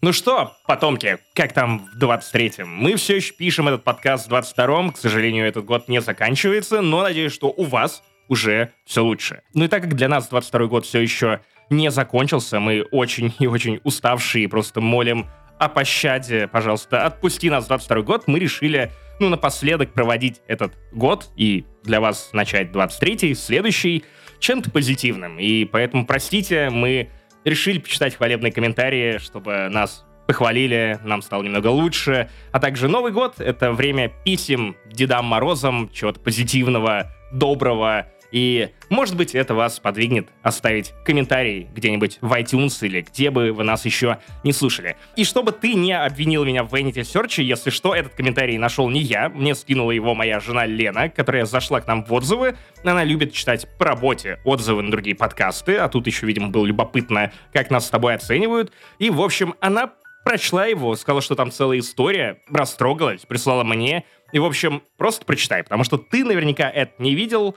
Ну что, потомки, как там в 23-м? Мы все еще пишем этот подкаст в 22-м. К сожалению, этот год не заканчивается, но надеюсь, что у вас уже все лучше. Ну и так как для нас 22-й год все еще не закончился, мы очень и очень уставшие, просто молим о пощаде, пожалуйста, отпусти нас в 22-й год. Мы решили, напоследок проводить этот год и для вас начать 23-й, следующий, чем-то позитивным. И поэтому, простите, мы решили почитать хвалебные комментарии, чтобы нас похвалили, нам стало немного лучше. А также Новый год — это время писем Дедам Морозам, чего-то позитивного, доброго. И, может быть, это вас подвигнет оставить комментарий где-нибудь в iTunes или где бы вы нас еще не слушали. И чтобы ты не обвинил меня в Vanity Search, если что, этот комментарий нашел не я, мне скинула его моя жена Лена, которая зашла к нам в отзывы. Она любит читать по работе отзывы на другие подкасты, а тут еще, видимо, было любопытно, как нас с тобой оценивают. И, в общем, она прочла его, сказала, что там целая история, растрогалась, прислала мне. И, в общем, просто прочитай, потому что ты наверняка это не видел.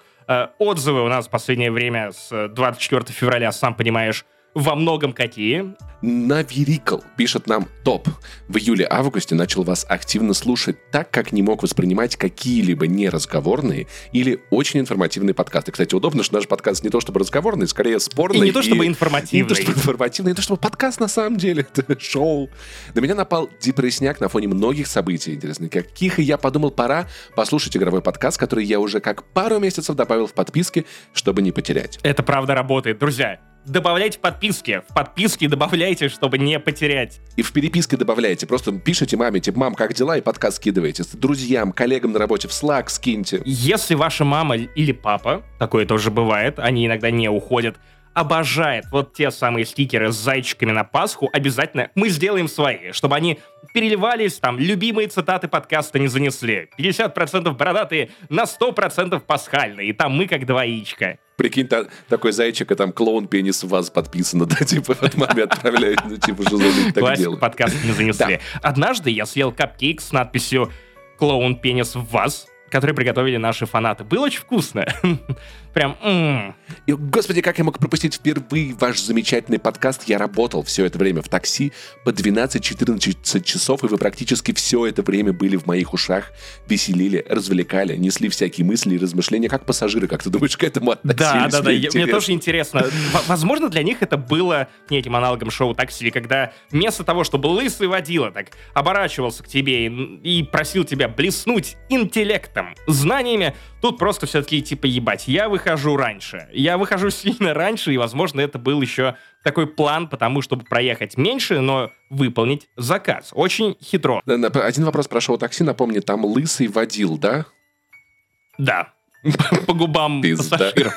Отзывы у нас в последнее время с 24 февраля, сам понимаешь, во многом какие. Навирикл пишет нам: топ. В июле-августе начал вас активно слушать, так как не мог воспринимать какие-либо неразговорные или очень информативные подкасты. Кстати, удобно, что наш подкаст не то чтобы разговорный, скорее спорный. И не то чтобы информативный. Не то чтобы подкаст на самом деле. Это шоу. На меня напал депрессняк на фоне многих событий интересных, каких, и я подумал, пора послушать игровой подкаст, который я уже как пару месяцев добавил в подписки, чтобы не потерять. Это правда работает, друзья. Добавляйте подписки. В подписки добавляйте, чтобы не потерять. И в переписке добавляйте. Просто пишите маме, типа, мам, как дела? И подкаст скидываете. Друзьям, коллегам на работе в Slack скиньте. Если ваша мама или папа, такое тоже бывает, они иногда не уходят, обожает вот те самые стикеры с зайчиками на Пасху, обязательно мы сделаем свои, чтобы они переливались, там, любимые цитаты подкаста не занесли. 50% бородатые на 100% пасхальные. И там мы как два яичка. Прикинь, такой зайчик, а там клоун пенис в вас подписано, да, типа, от мамы отправляют, ну, типа, что за так делают. Подкаст не занесли. Однажды я съел капкейк с надписью «Клоун пенис в вас», которые приготовили наши фанаты. Было очень вкусно. Прям... И, господи, как я мог пропустить впервые ваш замечательный подкаст? Я работал все это время в такси по 12-14 часов, и вы практически все это время были в моих ушах, веселили, развлекали, несли всякие мысли и размышления, как пассажиры, как ты думаешь, к этому относились? Да, мне тоже интересно. Возможно, для них это было неким аналогом шоу «Такси», когда вместо того, чтобы лысый водила так оборачивался к тебе и просил тебя блеснуть интеллектом, знаниями, тут просто все-таки типа ебать, я выхожу сильно раньше, и, возможно, это был еще такой план, потому чтобы проехать меньше, но выполнить заказ. Очень хитро. Один вопрос про шоу-такси, напомни, там лысый водил, да? Да. По губам пассажиров.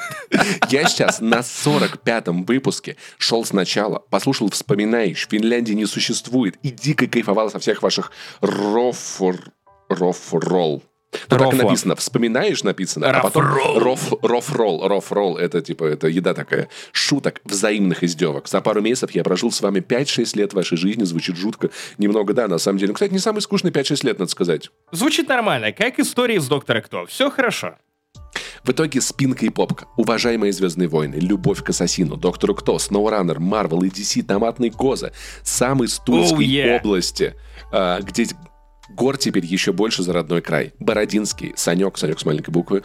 Я сейчас на 45-м выпуске шел сначала, послушал «Вспоминаешь», «Финляндии не существует», и дико кайфовал со всех ваших роф-ролл. Ну, так и написано. «Вспоминаешь» написано, а потом «роф-ролл». «Роф-ролл» — это типа это еда такая. Шуток, взаимных издевок. За пару месяцев я прожил с вами 5-6 лет вашей жизни. Звучит жутко. Немного, да, на самом деле. Ну, кстати, не самые скучные 5-6 лет, надо сказать. Звучит нормально, как история из «Доктора Кто». Все хорошо. В итоге спинка и попка, уважаемые «Звездные войны», любовь к Ассасину, «Доктору Кто», «Сноураннер», «Марвел» и DC, «Томатный Коза», самый с Тульской области, где... Гор теперь еще больше за родной край. Бородинский, Санек с маленькой буквы,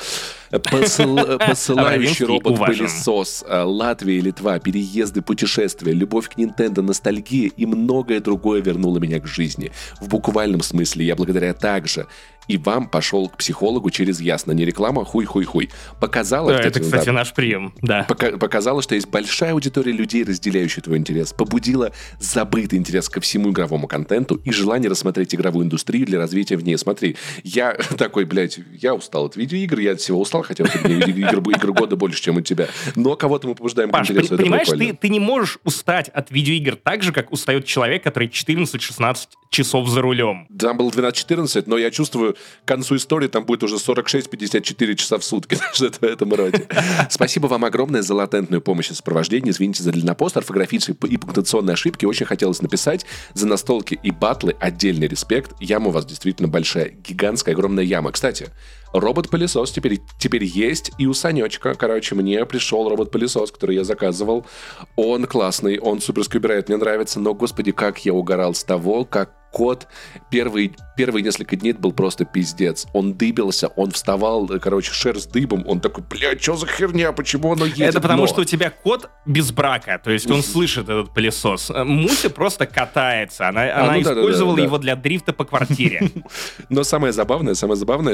посылающий робот-пылесос, Латвия, Литва, переезды, путешествия, любовь к Nintendo, ностальгия и многое другое вернуло меня к жизни. В буквальном смысле я благодаря также и вам пошел к психологу через «Ясно». Не реклама, хуй-хуй-хуй. Показала, да, это, кстати, наш прием, да. Показала, что есть большая аудитория людей, разделяющая твой интерес. Побудила забытый интерес ко всему игровому контенту и желание рассмотреть игровую индустрию для развития в ней. Смотри, я такой, блядь, я устал от видеоигр, я от всего устал, хотя у меня игр года больше, чем у тебя. Но кого-то мы побуждаем к интересу. Понимаешь, ты не можешь устать от видеоигр так же, как устает человек, который 14-16 часов за рулем. Там было 12-14, но я чувствую, к концу истории там будет уже 46-54 часа в сутки. Что-то в этом роде. Спасибо вам огромное за латентную помощь и сопровождение. Извините за длиннопост, орфографические и пунктуационные ошибки. Очень хотелось написать. За настолки и батлы отдельный респект. Яма у вас действительно большая. Гигантская, огромная яма. Кстати, Робот-пылесос теперь есть и у Санечка. Короче, мне пришел робот-пылесос, который я заказывал. Он классный, он суперски убирает, мне нравится. Но, господи, как я угорал с того, как кот первые несколько дней был просто пиздец. Он дыбился, он вставал, короче, шерсть дыбом. Он такой, блядь, что за херня, почему оно едет? Это потому, что у тебя кот без брака, то есть он слышит этот пылесос. Муся просто катается, она использовала его для дрифта по квартире. Но самое забавное,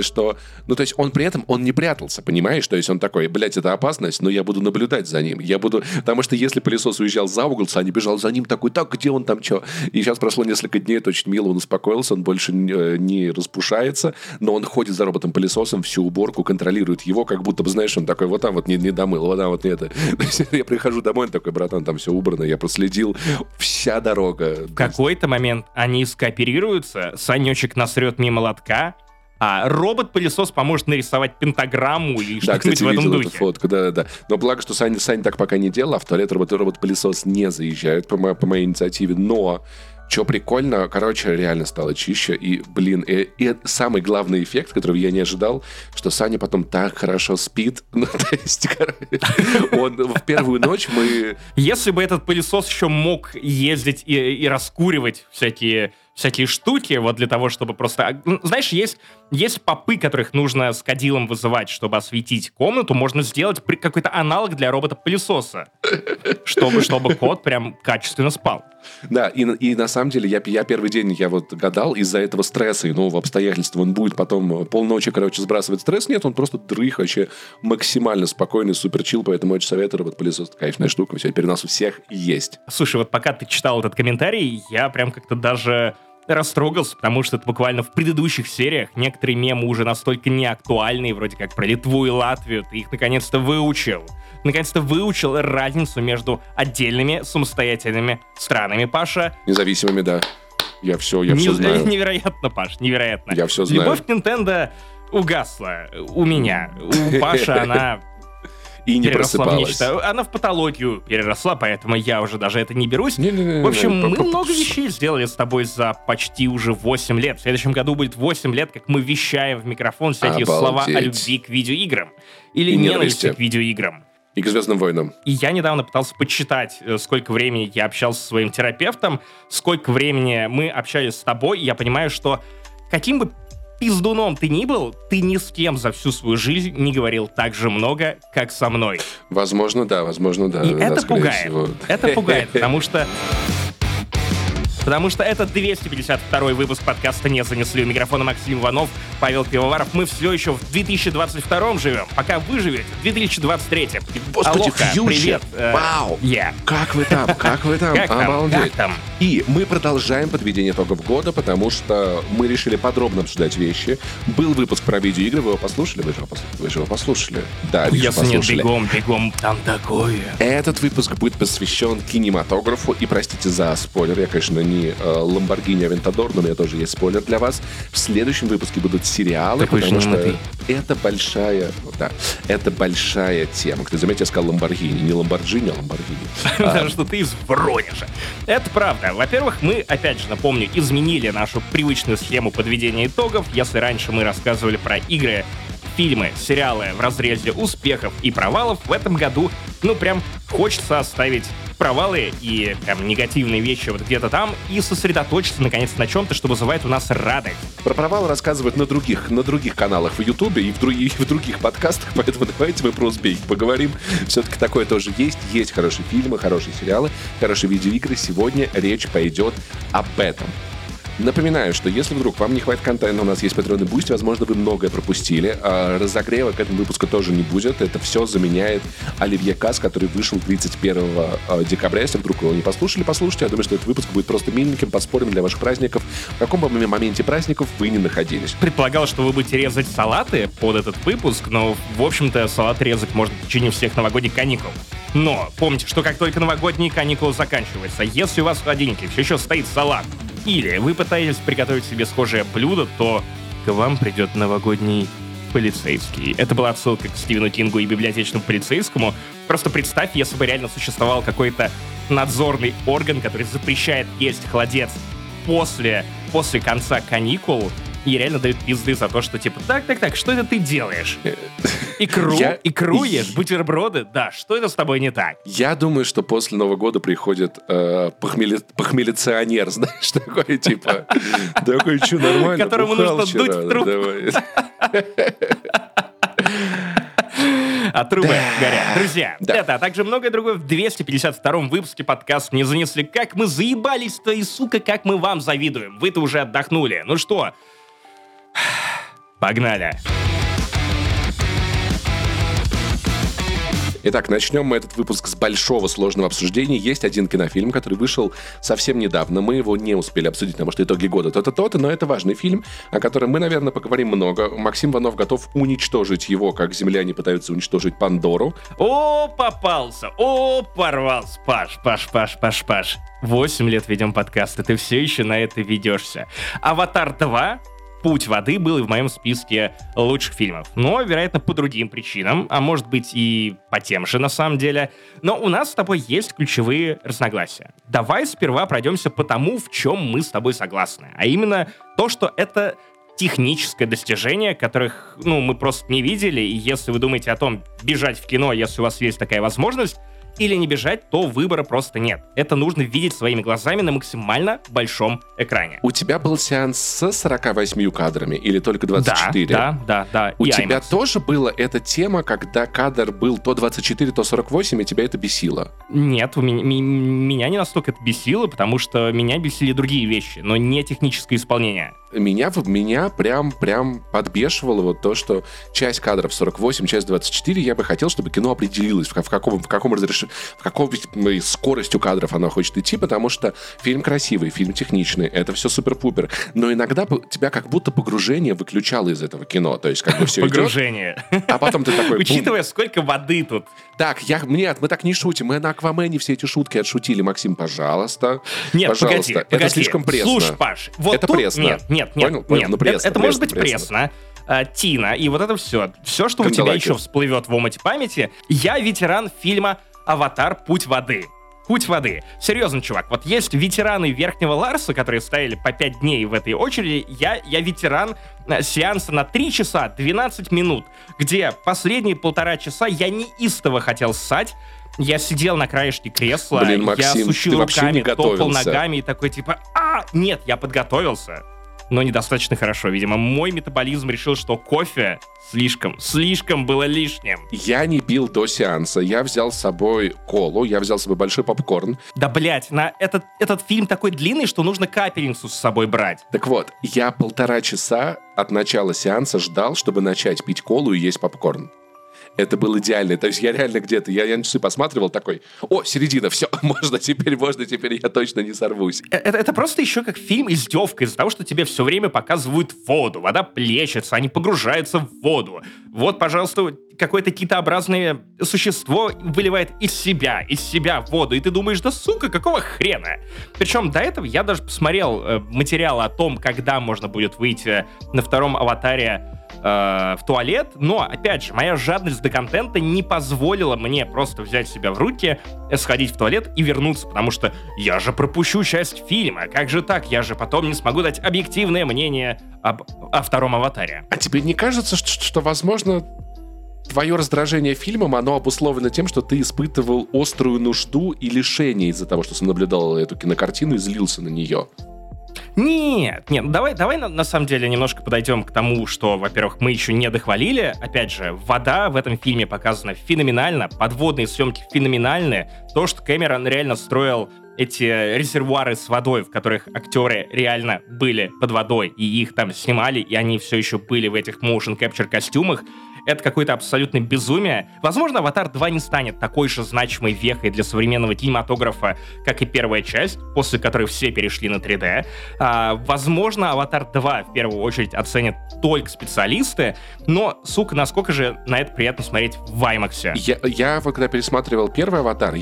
что, ну, то есть он при этом, он не прятался, понимаешь? То есть он такой, блядь, это опасность, но я буду наблюдать за ним. Потому что если пылесос уезжал за угол, Саня бежал за ним, такой, так, где он там, что? И сейчас прошло несколько дней, точно мило, он успокоился, он больше не распушается, но он ходит за роботом-пылесосом, всю уборку контролирует его, как будто бы, знаешь, он такой, вот там вот не домыл, вот там вот не это. То есть я прихожу домой, он такой, братан, там все убрано, я проследил, вся дорога. В какой-то момент они скооперируются, Санечек насрет мимо лотка, а робот-пылесос поможет нарисовать пентаграмму или что-нибудь, кстати, в этом духе. Эту фотку, да. Но благо, что Саня так пока не делал, а в туалет робот-пылесос не заезжает по моей инициативе, но... Что прикольно, короче, реально стало чище. И, блин, и самый главный эффект, которого я не ожидал, что Саня потом так хорошо спит. Ну, то есть, он в первую ночь мы... Если бы этот пылесос еще мог ездить и раскуривать всякие штуки, вот для того, чтобы просто... Знаешь, есть попы, которых нужно с кадилом вызывать, чтобы осветить комнату. Можно сделать какой-то аналог для робота-пылесоса, чтобы кот прям качественно спал. Да, и на самом деле я первый день вот гадал из-за этого стресса и нового обстоятельства. Он будет потом полночи, короче, сбрасывать стресс. Нет, он просто дрых, вообще максимально спокойный, суперчил. Поэтому очень советую, робот-пылесос, кайфная штука. Все, теперь у нас у всех есть. Слушай, вот пока ты читал этот комментарий, я прям как-то даже растрогался, потому что это буквально в предыдущих сериях. Некоторые мемы уже настолько неактуальные, вроде как про Литву и Латвию. Ты их наконец-то выучил. Наконец-то выучил разницу между отдельными самостоятельными странами, Паша. Независимыми, да. Я все знаю. Невероятно, Паш, невероятно. Я все знаю. Любовь к Nintendo угасла у меня. У Паши она... И не просыпалась. Она в патологию переросла, поэтому я уже даже это не берусь. В общем, мы много вещей сделали с тобой за почти уже 8 лет. В следующем году будет 8 лет, как мы вещаем в микрофон всякие слова о любви к видеоиграм. Или ненависти к видеоиграм. И к «Звездным войнам». И я недавно пытался подсчитать, сколько времени я общался со своим терапевтом, сколько времени мы общались с тобой, и я понимаю, что каким бы пиздуном ты ни был, ты ни с кем за всю свою жизнь не говорил так же много, как со мной. Возможно, да. И да, это пугает. Всего. Это пугает, потому что это 252-й выпуск подкаста «Не занесли». У микрофона Максим Иванов, Павел Пивоваров. Мы все еще в 2022-м живем. Пока вы живете, в 2023-м. Господи, Алоха, привет. Вау. Yeah. Как вы там? Обалдеть. И мы продолжаем подведение итогов года, потому что мы решили подробно обсуждать вещи. Был выпуск про видеоигры, вы его послушали? Вы же его послушали? Да, вы же послушали. Если нет, бегом, там такое. Этот выпуск будет посвящен кинематографу. И простите за спойлер, я, конечно, не Lamborghini Aventador, но у меня тоже есть спойлер для вас. В следующем выпуске будут сериалы, потому что это большая тема. Ты заметил, я сказал Lamborghini, не Lamborghini, а Lamborghini. Потому что ты из Воронежа. Это правда. Во-первых, мы, опять же, напомню, изменили нашу привычную схему подведения итогов. Если раньше мы рассказывали про игры, фильмы, сериалы в разрезе успехов и провалов, в этом году, ну, прям хочется оставить провалы и прям негативные вещи вот где-то там и сосредоточиться наконец-то на чем-то, что вызывает у нас радость. Про провалы рассказывают на других каналах в Ютубе и в других подкастах, поэтому давайте мы про успехи поговорим. Все-таки такое тоже есть. Есть хорошие фильмы, хорошие сериалы, хорошие видеоигры. Сегодня речь пойдет об этом. Напоминаю, что если вдруг вам не хватит контента, у нас есть Patreon и Boosty, возможно, вы многое пропустили. Разогрева к этому выпуску тоже не будет. Это все заменяет Оливье Касс, который вышел 31 декабря. Если вдруг вы его не послушали, послушайте. Я думаю, что этот выпуск будет просто миленьким, поспорим для ваших праздников. В каком бы моменте праздников вы не находились. Предполагал, что вы будете резать салаты под этот выпуск, но, в общем-то, салат резать можно в течение всех новогодних каникул. Но помните, что как только новогодние каникулы заканчиваются, если у вас в холодильнике все еще стоит салат, или вы пытаетесь приготовить себе схожее блюдо, то к вам придет новогодний полицейский. Это была отсылка к Стивену Кингу и библиотечному полицейскому. Просто представь, если бы реально существовал какой-то надзорный орган, который запрещает есть холодец после конца каникул, и реально дают пизды за то, что типа, так, что это ты делаешь? Икру ешь, бутерброды? Да, что это с тобой не так? Я думаю, что после Нового года приходит похмелиционер, знаешь, такой типа, такой, что, нормально? Которому нужно дуть в трубку. А трубы горят. Друзья, это, а также многое другое в 252-м выпуске подкаста «Не занесли». Как мы заебались-то, и, сука, как мы вам завидуем. Вы-то уже отдохнули. Ну что, погнали. Итак, начнем мы этот выпуск с большого сложного обсуждения. Есть один кинофильм, который вышел совсем недавно. Мы его не успели обсудить, потому что итоги года то-то, то-то, но это важный фильм, о котором мы, наверное, поговорим много. Максим Иванов готов уничтожить его, как земляне пытаются уничтожить Пандору. О, попался! О, порвался! Паш. 8 лет ведем подкасты, ты все еще на это ведешься. «Аватар 2». «Путь воды» был и в моем списке лучших фильмов. Но, вероятно, по другим причинам, а может быть и по тем же, на самом деле. Но у нас с тобой есть ключевые разногласия. Давай сперва пройдемся по тому, в чем мы с тобой согласны. А именно то, что это техническое достижение, которых, мы просто не видели. И если вы думаете о том, бежать в кино, если у вас есть такая возможность, или не бежать, то выбора просто нет. Это нужно видеть своими глазами на максимально большом экране. У тебя был сеанс со 48 кадрами или только 24? Да. У тебя IMAX. Тоже была эта тема, когда кадр был то 24, то 48, и тебя это бесило? Нет, меня не настолько это бесило, потому что меня бесили другие вещи, но не техническое исполнение. Меня прям подбешивало вот то, что часть кадров 48, часть 24, я бы хотел, чтобы кино определилось, в какой скоростью кадров оно хочет идти, потому что фильм красивый, фильм техничный, это все супер-пупер. Но иногда тебя как будто погружение выключало из этого кино, то есть как бы все погружение. Идет. А потом ты такой... Учитывая, сколько воды тут. Так, мы так не шутим, мы на Аквамене все эти шутки отшутили, Максим, пожалуйста. Нет, погоди. Это слишком пресно. Слушай, Паш, вот это тут... пресно. Нет. Ну, пресно, это может быть пресно. Тина, и вот это все. Все, что у тебя еще всплывет в омуте памяти. Я ветеран фильма «Аватар. Путь воды». Путь воды. Серьезно, чувак, вот есть ветераны Верхнего Ларса, которые стояли по 5 дней в этой очереди. Я ветеран сеанса на 3 часа 12 минут, где последние 1,5 часа я неистово хотел ссать. Я сидел на краешке кресла, Максим, я сучил руками, топал ногами и такой типа нет, я подготовился. Но недостаточно хорошо, видимо. Мой метаболизм решил, что кофе слишком было лишним. Я не пил до сеанса. Я взял с собой колу, я взял с собой большой попкорн. Да, блять, на этот фильм такой длинный, что нужно капельницу с собой брать. Так вот, я 1,5 часа от начала сеанса ждал, чтобы начать пить колу и есть попкорн. Это был идеально. То есть я реально где-то, я на часы посматривал такой, середина, все, можно теперь, я точно не сорвусь. Это просто еще как фильм издевка из-за того, что тебе все время показывают воду, вода плещется, они погружаются в воду. Вот, пожалуйста, какое-то китообразное существо выливает из себя воду, и ты думаешь, да сука, какого хрена? Причем до этого я даже посмотрел материалы о том, когда можно будет выйти на втором «Аватаре» в туалет, но, опять же, моя жадность до контента не позволила мне просто взять себя в руки, сходить в туалет и вернуться, потому что я же пропущу часть фильма, как же так, я же потом не смогу дать объективное мнение о втором «Аватаре». А тебе не кажется, что возможно, твое раздражение фильмом, оно обусловлено тем, что ты испытывал острую нужду и лишение из-за того, что наблюдал эту кинокартину и злился на нее? Нет, давай на самом деле немножко подойдем к тому, что, во-первых, мы еще не дохвалили. Опять же, вода в этом фильме показана феноменально, подводные съемки феноменальные. То, что Кэмерон реально строил эти резервуары с водой, в которых актеры реально были под водой, и их там снимали, и они все еще были в этих motion capture костюмах, это какое-то абсолютное безумие. Возможно, «Аватар 2» не станет такой же значимой вехой для современного кинематографа, как и первая часть, после которой все перешли на 3D. Возможно, «Аватар 2» в первую очередь оценят только специалисты, но, сука, насколько же на это приятно смотреть в IMAX. Я когда пересматривал первый «Аватар»,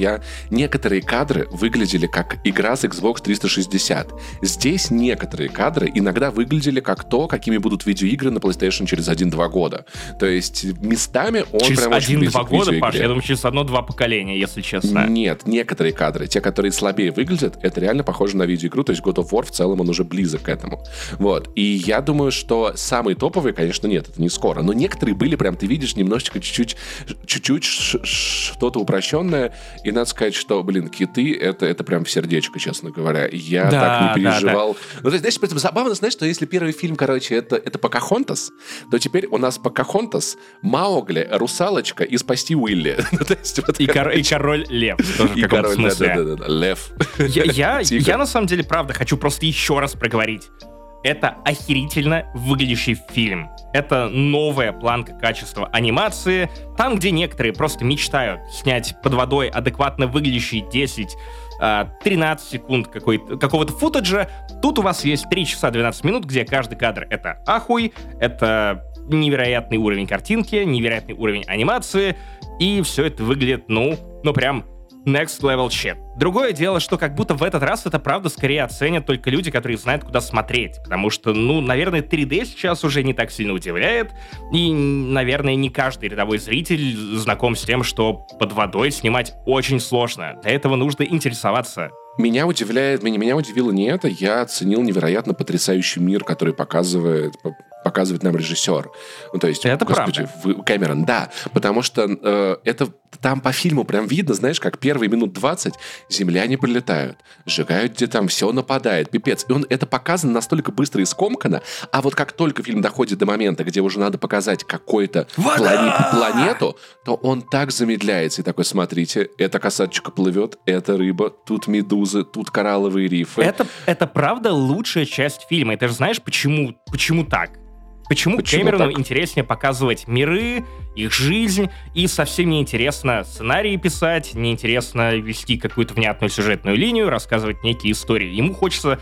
некоторые кадры выглядели как игра с Xbox 360. Здесь некоторые кадры иногда выглядели как то, какими будут видеоигры на PlayStation через 1-2 года. То есть есть местами он через прям очень близок к видеоигре. Через 1-2 года, Паш, я думаю, через 1-2 поколения, если честно. Нет, некоторые кадры, те, которые слабее выглядят, это реально похоже на видеоигру, то есть God of War в целом он уже близок к этому. Вот, и я думаю, что самые топовые, конечно, нет, это не скоро, но некоторые были прям, ты видишь, немножечко чуть-чуть что-то упрощенное, и надо сказать, что, блин, киты, это прям в сердечко, честно говоря. Я так не переживал. Да. Ну, то есть, знаешь, забавно, знаешь, что если первый фильм, короче, это Покахонтас, то теперь у нас Покахонтас, Маугли, Русалочка и Спасти Уилли. И Король Лев. И Король Лев. Я на самом деле, правда, хочу просто еще раз проговорить. Это охерительно выглядящий фильм. Это новая планка качества анимации. Там, где некоторые просто мечтают снять под водой адекватно выглядящие 10-13 секунд какого-то футажа, тут у вас есть 3 часа 12 минут, где каждый кадр — это ахуй, это невероятный уровень картинки, невероятный уровень анимации, и все это выглядит, ну прям... Next level shit. Другое дело, что как будто в этот раз это правда скорее оценят только люди, которые знают, куда смотреть. Потому что, наверное, 3D сейчас уже не так сильно удивляет. И, наверное, не каждый рядовой зритель знаком с тем, что под водой снимать очень сложно. Для этого нужно интересоваться. Меня удивило не это. Я оценил невероятно потрясающий мир, который показывает нам режиссер. Ну, то есть, это господи, Кэмерон, да. Потому что это там по фильму прям видно, знаешь, как первые минут 20 земляне прилетают, сжигают где там, все нападает, пипец. И это показано настолько быстро и скомканно, а вот как только фильм доходит до момента, где уже надо показать какую-то планету, то он так замедляется и такой, смотрите, эта касаточка плывет, эта рыба, тут медузы, тут коралловые рифы. Это правда лучшая часть фильма. И ты же знаешь, почему так? Почему Кэмерону так интереснее показывать миры, их жизнь, и совсем неинтересно сценарии писать, неинтересно вести какую-то внятную сюжетную линию, рассказывать некие истории. Ему хочется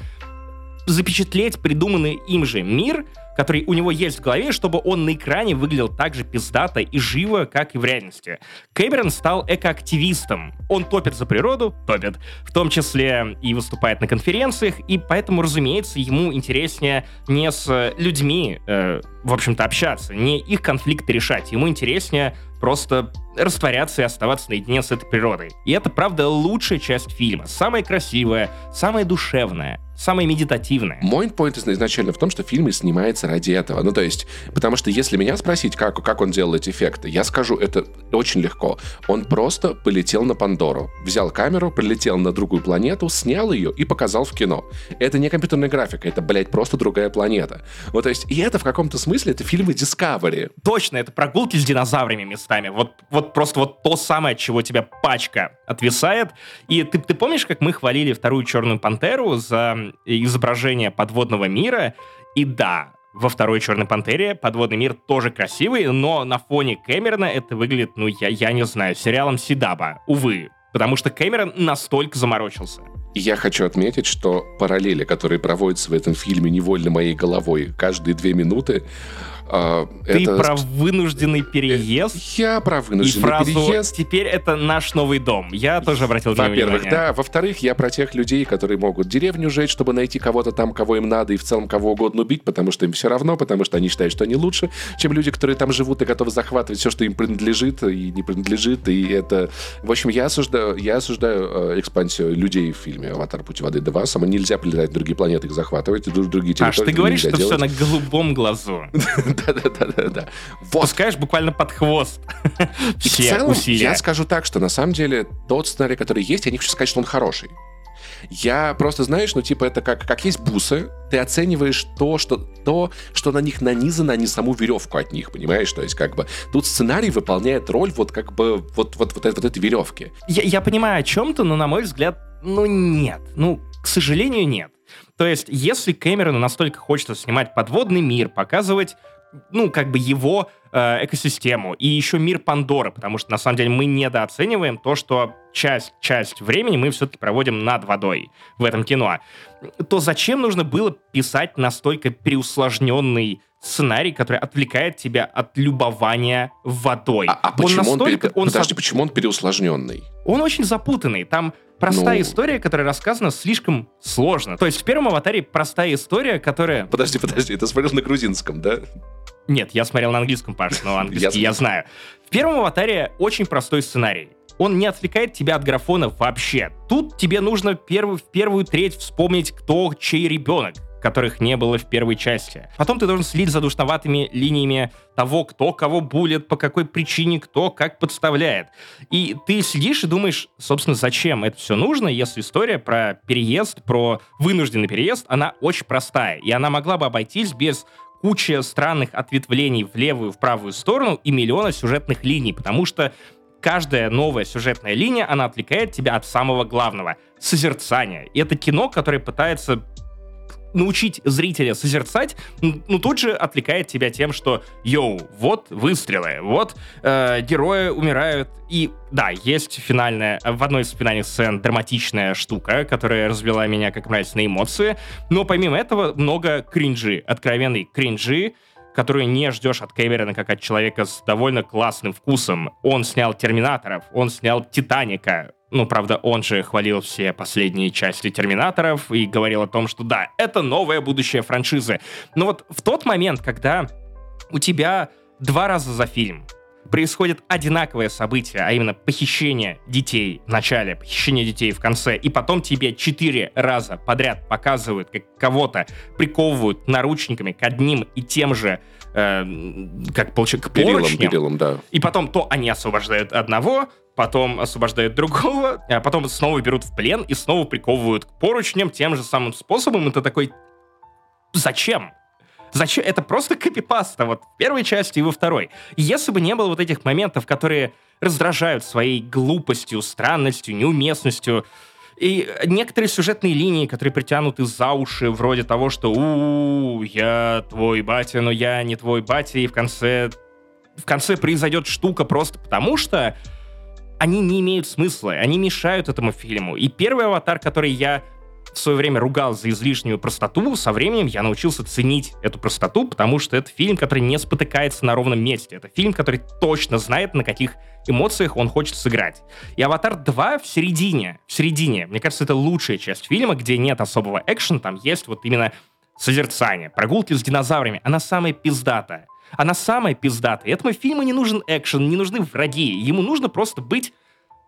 запечатлеть придуманный им же мир, который у него есть в голове, чтобы он на экране выглядел так же пиздато и живо, как и в реальности. Кэмерон стал экоактивистом. Он топит за природу, в том числе и выступает на конференциях, и поэтому, разумеется, ему интереснее не с людьми, в общем-то, общаться, не их конфликты решать. Ему интереснее просто растворяться и оставаться наедине с этой природой. И это, правда, лучшая часть фильма. Самая красивая, самая душевная, самая медитативная. Мой point изначально в том, что фильм снимается ради этого. Ну, то есть, потому что если меня спросить, как он делал эти эффекты, я скажу, это очень легко. Он просто полетел на Пандору, взял камеру, прилетел на другую планету, снял ее и показал в кино. Это не компьютерная графика, это, блядь, просто другая планета. Ну, то есть, и это в каком-то смысле, это фильмы Discovery. Точно, это прогулки с динозаврами местами. Вот просто вот то самое, от чего тебя пачка отвисает. И ты помнишь, как мы хвалили вторую «Черную пантеру» за изображение подводного мира? И да, во второй «Черной пантере» подводный мир тоже красивый, но на фоне Кэмерона это выглядит, я не знаю, сериалом Сидаба, увы. Потому что Кэмерон настолько заморочился. Я хочу отметить, что параллели, которые проводятся в этом фильме невольно моей головой каждые 2 минуты... Ты про вынужденный переезд? Я про вынужденный переезд. Теперь это наш новый дом. Я тоже обратил внимание. Во-первых, да. Во-вторых, я про тех людей, которые могут деревню жечь, чтобы найти кого-то там, кого им надо, и в целом кого угодно убить, потому что им все равно, потому что они считают, что они лучше, чем люди, которые там живут и готовы захватывать все, что им принадлежит и не принадлежит. И это... В общем, я осуждаю экспансию людей в фильме «Аватар. Путь воды 2». Само нельзя прилетать в другие планеты, их захватывать, и другие территории. Аж ты говоришь, что делать. Все на голубом глазу. Да. Вот. Пускаешь буквально под хвост. Все в целом, усилия. Я скажу так, что на самом деле тот сценарий, который есть, я не хочу сказать, что он хороший. Я просто, знаешь, это как есть бусы, ты оцениваешь то, что на них нанизано, а не саму веревку от них, понимаешь? То есть, тут сценарий выполняет роль вот этой веревки. Я понимаю о чем-то, но, на мой взгляд, нет. К сожалению, нет. То есть, если Кэмерону настолько хочется снимать подводный мир, показывать, его экосистему и еще мир Пандоры, потому что, на самом деле, мы недооцениваем то, что часть времени мы все-таки проводим над водой в этом кино, то зачем нужно было писать настолько переусложненный сценарий, который отвлекает тебя от любования водой? Почему он переусложненный? Он очень запутанный. Там простая история, которая рассказана слишком сложно. То есть в первом «Аватаре» простая история, которая... Подожди, ты смотрел на грузинском, да? Нет, я смотрел на английском, Паш, но английский я знаю. В первом «Аватаре» очень простой сценарий. Он не отвлекает тебя от графона вообще. Тут тебе нужно в первую треть вспомнить, кто чей ребенок, которых не было в первой части. Потом ты должен следить за душноватыми линиями того, кто кого булит, по какой причине, кто как подставляет. И ты сидишь и думаешь, собственно, зачем это все нужно, если история про переезд, про вынужденный переезд, она очень простая. И она могла бы обойтись без кучи странных ответвлений в левую, в правую сторону и миллиона сюжетных линий, потому что каждая новая сюжетная линия, она отвлекает тебя от самого главного — созерцания. И это кино, которое пытается научить зрителя созерцать, но тут же отвлекает тебя тем, что «Йоу, вот выстрелы, вот герои умирают». И да, есть финальная, в одной из финальных сцен драматичная штука, которая развела меня, как нравится, на эмоции. Но помимо этого много кринжи, откровенной кринжи, которую не ждешь от Кэмерона как от человека с довольно классным вкусом. Он снял «Терминаторов», он снял «Титаника». Ну, правда, он же хвалил все последние части «Терминаторов» и говорил о том, что да, это новое будущее франшизы. Но вот в тот момент, когда у тебя два раза за фильм происходит одинаковое событие, а именно похищение детей в начале, похищение детей в конце, и потом тебе 4 раза подряд показывают, как кого-то приковывают наручниками к одним и тем же, как получается, к поручням, да. И потом то они освобождают одного, потом освобождают другого, а потом снова берут в плен и снова приковывают к поручням тем же самым способом, и ты такой, зачем? Зачем? Это просто копипаста, вот, в первой части и во второй. И если бы не было вот этих моментов, которые раздражают своей глупостью, странностью, неуместностью, и некоторые сюжетные линии, которые притянуты за уши, вроде того, что я твой батя, но я не твой батя, и в конце произойдет штука просто потому, что они не имеют смысла, они мешают этому фильму. И первый «Аватар», который я в свое время ругал за излишнюю простоту, со временем я научился ценить эту простоту, потому что это фильм, который не спотыкается на ровном месте. Это фильм, который точно знает, на каких эмоциях он хочет сыграть. И «Аватар 2» в середине, мне кажется, это лучшая часть фильма, где нет особого экшена, там есть вот именно созерцание, прогулки с динозаврами. Она самая пиздатая. Этому фильму не нужен экшен, не нужны враги. Ему нужно просто быть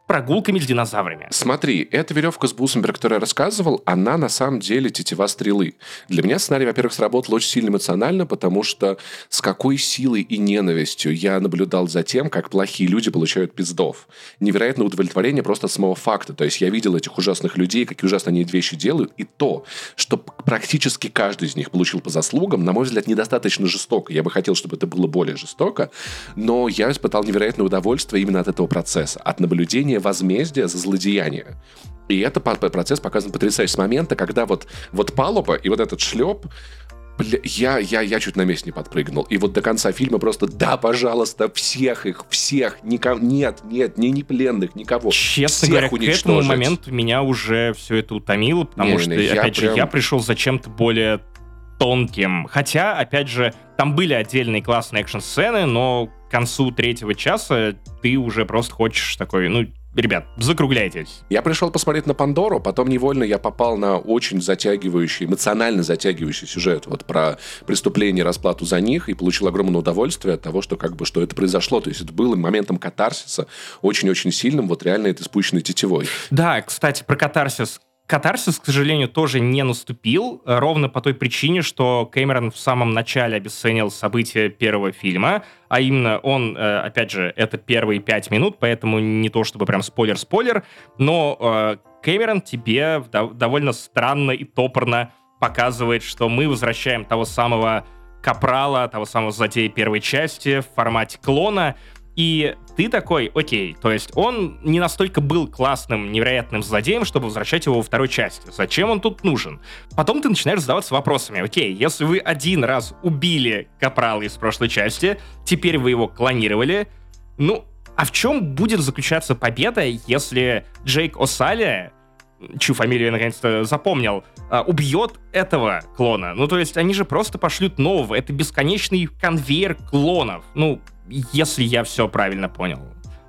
прогулками с динозаврами. Смотри, эта веревка с бусами, про которую я рассказывал, она на самом деле тетива стрелы. Для меня сценарий, во-первых, сработал очень сильно эмоционально, потому что с какой силой и ненавистью я наблюдал за тем, как плохие люди получают пиздов. Невероятное удовлетворение просто от самого факта. То есть я видел этих ужасных людей, какие ужасно они вещи делают, и то, что практически каждый из них получил по заслугам, на мой взгляд, недостаточно жестоко. Я бы хотел, чтобы это было более жестоко, но я испытал невероятное удовольствие именно от этого процесса, от наблюдения возмездие за злодеяние. И это процесс показан потрясающе с момента, когда вот палуба и вот этот шлеп, я чуть на месте не подпрыгнул. И вот до конца фильма просто, да, пожалуйста, всех, никого, нет, ни пленных, никого. Честно говоря, уничтожить. К этому моменту меня уже все это утомило, потому что, я пришел зачем-то более тонким. Хотя, опять же, там были отдельные классные экшн-сцены, но к концу 3-го часа ты уже просто хочешь такой, ребят, закругляйтесь. Я пришел посмотреть на «Пандору», потом невольно я попал на очень затягивающий, эмоционально затягивающий сюжет про преступление, расплату за них, и получил огромное удовольствие от того, что это произошло. То есть это было моментом катарсиса, очень-очень сильным, реально это спущенной тетивой. Да, кстати, про катарсис. Катарсис, к сожалению, тоже не наступил, ровно по той причине, что Кэмерон в самом начале обесценил события первого фильма, а именно он, опять же, это первые 5 минут, поэтому не то чтобы прям спойлер-спойлер, но Кэмерон тебе довольно странно и топорно показывает, что мы возвращаем того самого Капрала, того самого злодея первой части в формате клона, и ты такой, окей, то есть он не настолько был классным, невероятным злодеем, чтобы возвращать его во второй части. Зачем он тут нужен? Потом ты начинаешь задаваться вопросами. Окей, если вы 1 раз убили Капрала из прошлой части, теперь вы его клонировали, а в чем будет заключаться победа, если Джейк О'Салли, чью фамилию я наконец-то запомнил, убьет этого клона? То есть они же просто пошлют нового. Это бесконечный конвейер клонов. Если я все правильно понял.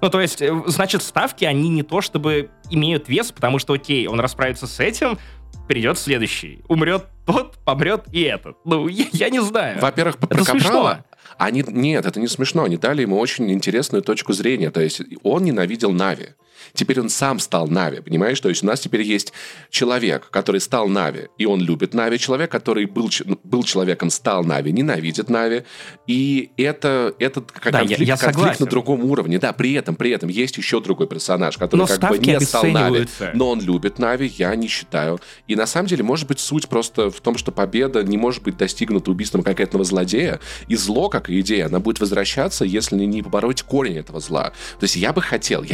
То есть, значит, ставки, они не то чтобы имеют вес, потому что, окей, он расправится с этим, придет следующий. Умрет тот, помрет и этот. Я не знаю. Во-первых, про Капрала. Они, нет, это не смешно. Они дали ему очень интересную точку зрения. То есть он ненавидел Нави. Теперь он сам стал Нави, понимаешь? То есть у нас теперь есть человек, который стал Нави, и он любит Нави. Человек, который был человеком, стал Нави, ненавидит Нави. И это как да, конфликт на другом уровне. Да, при этом есть еще другой персонаж, который но как бы не стал Нави, но он любит Нави, я не считаю. И на самом деле, может быть, суть просто в том, что победа не может быть достигнута убийством конкретного злодея, и зло, как и идея, она будет возвращаться, если не побороть корень этого зла. То есть я бы хотел,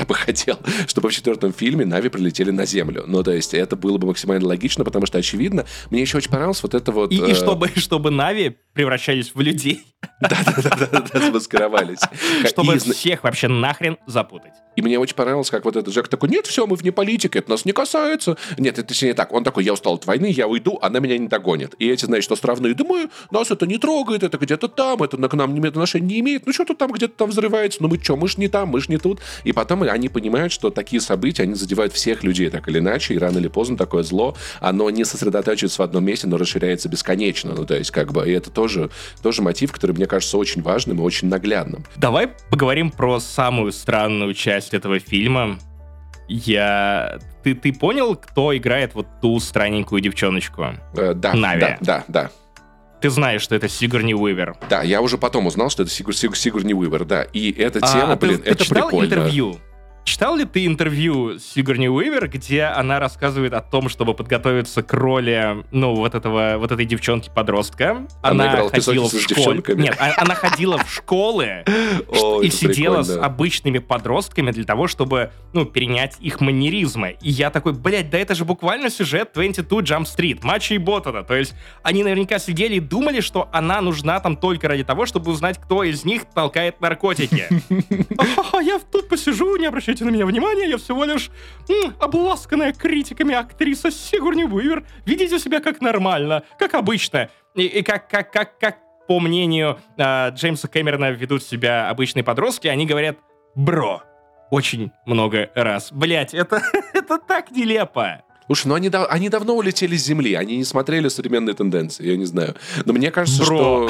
чтобы в 4-м фильме Нави прилетели на Землю. Ну, то есть, это было бы максимально логично, потому что, очевидно, мне еще очень понравилось вот это вот... И чтобы Нави превращались в людей. Да-да-да, замаскировались. Чтобы всех вообще нахрен запутать. И мне очень понравилось, как вот этот Джек такой, нет, все, мы вне политики, это нас не касается. Нет, это все не так. Он такой, я устал от войны, я уйду, она меня не догонит. И эти, значит, островные дымы, нас это не трогает, это где-то там, это к нам отношения не имеет. Ну, что-то там где-то там взрывается, ну, мы что, мы ж не там, мы ж не тут. И потом они понимают, что такие события, они задевают всех людей так или иначе, и рано или поздно такое зло, оно не сосредотачивается в одном месте, но расширяется бесконечно. Ну, то есть, как бы, и это тоже мотив, который, мне кажется, очень важным и очень наглядным. Давай поговорим про самую странную часть этого фильма. Ты понял, кто играет вот ту странненькую девчоночку? Нави. Да. Ты знаешь, что это Сигурни Уивер. Да, я уже потом узнал, что это Сигурни Уивер, да. И эта тема, это прикольно. Интервью? Читал ли ты интервью с Сигурни Уивер, где она рассказывает о том, чтобы подготовиться к роли, этой девчонки-подростка? Она ходила в школу. Нет, она ходила в школы и сидела с обычными подростками для того, чтобы, перенять их манеризмы. И я такой, блядь, да это же буквально сюжет 22 Jump Street, Мачо и Ботана. То есть они наверняка сидели и думали, что она нужна там только ради того, чтобы узнать, кто из них толкает наркотики. Я тут посижу, не обращаюсь на меня внимание, я всего лишь обласканная критиками актриса Сигурни Уивер. Ведите себя как нормально, как обычно. И как по мнению Джеймса Кэмерона, ведут себя обычные подростки, они говорят «бро» очень много раз. Блять, это так нелепо. Слушай, они давно улетели с Земли, они не смотрели современные тенденции, я не знаю. Но мне кажется, Бро,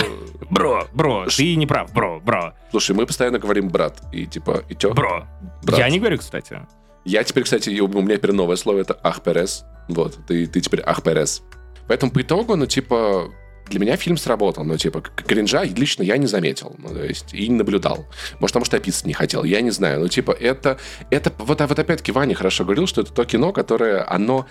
ты не прав, бро. Слушай, мы постоянно говорим брат, и чё? Бро. Брат. Я не говорю, кстати. Я теперь, кстати, у меня теперь новое слово, это ахперес. Вот, ты теперь ахперес. Поэтому по итогу, для меня фильм сработал, кринжа лично я не заметил, то есть, и не наблюдал. Может, потому что я писать не хотел, я не знаю. Это вот опять-таки Ваня хорошо говорил, что это то кино, которое, оно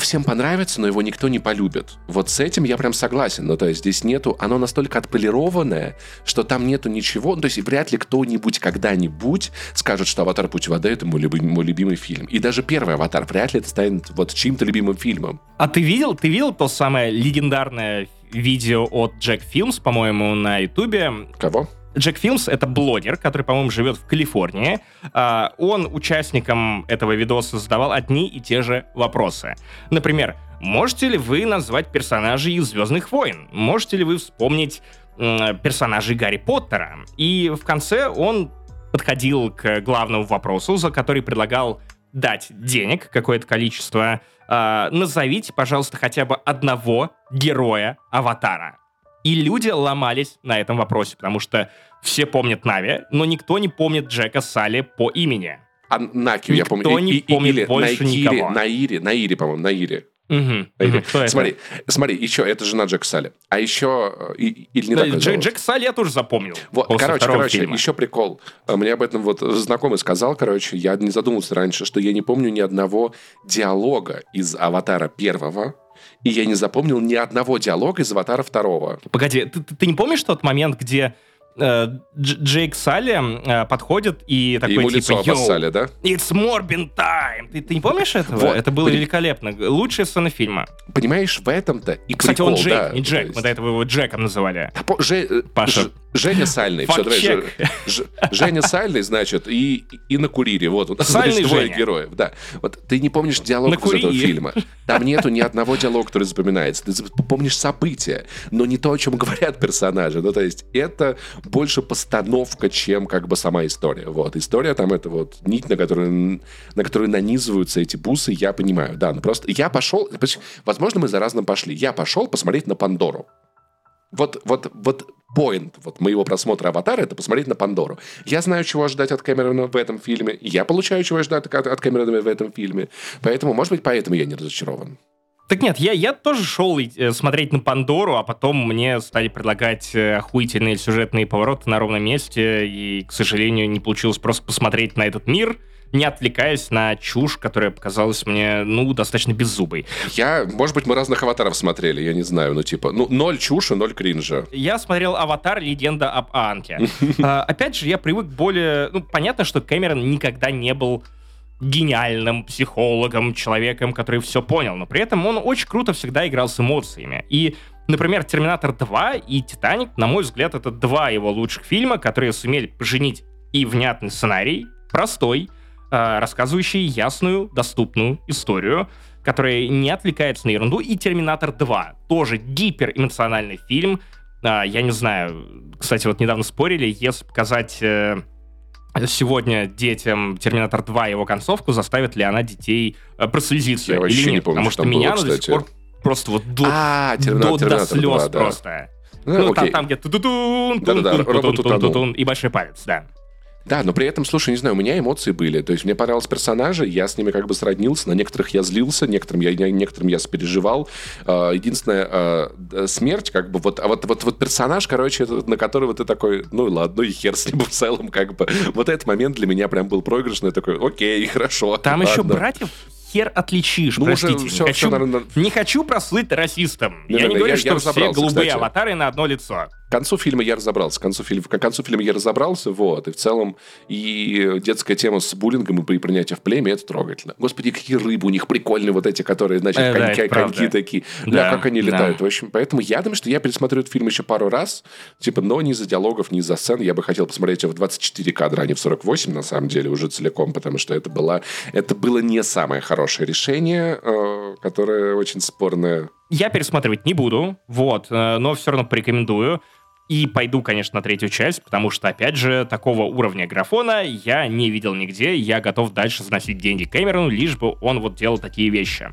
всем понравится, но его никто не полюбит. Вот с этим я прям согласен. Ну, то есть здесь нету... Оно настолько отполированное, что там нету ничего... То есть вряд ли кто-нибудь когда-нибудь скажет, что «Аватар. Путь воды» — это мой любимый фильм. И даже первый «Аватар» вряд ли это станет чьим-то любимым фильмом. А ты видел то самое легендарное видео от Jack Films, по-моему, на Ютубе? Кого? Jack Films — это блогер, который, по-моему, живет в Калифорнии. Он участникам этого видоса задавал одни и те же вопросы. Например, можете ли вы назвать персонажей из «Звездных войн»? Можете ли вы вспомнить персонажей Гарри Поттера? И в конце он подходил к главному вопросу, за который предлагал дать денег, какое-то количество. Назовите, пожалуйста, хотя бы одного героя «Аватара». И люди ломались на этом вопросе, потому что все помнят Нави, но никто не помнит Джека Салли по имени. А Наки, я помню. Никто не помнит больше никого. Наири, по-моему. Угу. Смотри, еще, это жена Джека Салли. А еще... Или не так называлось? Джек Салли я тоже запомнил. Вот, короче, еще прикол. Мне об этом знакомый сказал, я не задумывался раньше, что я не помню ни одного диалога из «Аватара» первого, и я не запомнил ни одного диалога из «Аватара» второго. Погоди, ты не помнишь тот момент, где... Джейк Салли подходит и такой, ему типа, «Йоу, да? It's Morbin time!» Ты не помнишь этого? Вот. Это было великолепно. Лучшая сцена фильма. Понимаешь, в этом-то и кстати, прикол, он Джейк, да, не Джек. Есть... Мы до этого его Джеком называли. Паша. Женя Сальный. Женя Сальный, значит, и на Курире. Вот, у нас двое героев. Да. Вот, ты не помнишь диалог из этого фильма. Там нету ни одного диалога, который запоминается. Ты помнишь события, но не то, о чем говорят персонажи. Ну, то есть, это больше постановка, чем как бы сама история. Вот. История там это нить, на которую нанизываются эти бусы, я понимаю. Да, но просто я пошел... Возможно, мы за разным пошли. Я пошел посмотреть на Пандору. Вот поинт вот моего просмотра «Аватара» — это посмотреть на Пандору. Я знаю, чего ожидать от Кэмерона в этом фильме. Я получаю, чего ожидать от Кэмерона в этом фильме. Поэтому, может быть, поэтому я не разочарован. Так нет, я тоже шел смотреть на Пандору, а потом мне стали предлагать охуительные сюжетные повороты на ровном месте, и, к сожалению, не получилось просто посмотреть на этот мир, не отвлекаясь на чушь, которая показалась мне, ну, достаточно беззубой. Может быть, мы разных «Аватаров» смотрели, я не знаю, ноль чуши, ноль кринжа. Я смотрел «Аватар. Легенда об Аанге». Опять же, я привык более... Ну, понятно, что Кэмерон никогда не был... гениальным психологом, человеком, который все понял, но при этом он очень круто всегда играл с эмоциями. И, например, «Терминатор 2» и «Титаник», на мой взгляд, это два его лучших фильма, которые сумели поженить и внятный сценарий, простой, рассказывающий ясную, доступную историю, которая не отвлекается на ерунду, и «Терминатор 2», тоже гиперэмоциональный фильм. Я не знаю, кстати, вот недавно спорили, если показать... сегодня детям «Терминатор 2» его концовку, заставит ли она детей прослезиться или нет. Не помню, потому что меня было, до сих пор просто вот до слез 2, просто. Да. Ну, там где-то тун-тун-тун-тун-тун-тун и большой палец, да. Да, но при этом, слушай, не знаю, у меня эмоции были. То есть мне понравились персонажи, я с ними как бы сроднился, на некоторых я злился, некоторым я сопереживал. Единственная смерть, как бы, вот персонаж, короче, на которого ты такой, ну ладно, и хер с ним в целом, как бы. Вот этот момент для меня прям был проигрышный, такой, окей, хорошо. Там ладно. Еще братьев... хер отличишь, ну, простите. Уже не хочу прослыть расистом. Я не говорю, что все голубые аватары на одно лицо. К концу фильма я разобрался, вот, и в целом и детская тема с буллингом и принятие в племя, это трогательно. Господи, какие рыбы у них прикольные вот эти, которые, значит, коньки такие. Да, как они летают. В общем, поэтому я думаю, что я пересмотрю этот фильм еще пару раз, но не из-за диалогов, не из-за сцен. Я бы хотел посмотреть его в 24 кадра, а не в 48, на самом деле, уже целиком, потому что это было не самое хорошее решение, которое очень спорное. Я пересматривать не буду, вот, но все равно порекомендую. И пойду, конечно, на третью часть, потому что, опять же, такого уровня графона я не видел нигде. Я готов дальше заносить деньги Кэмерону, лишь бы он вот делал такие вещи.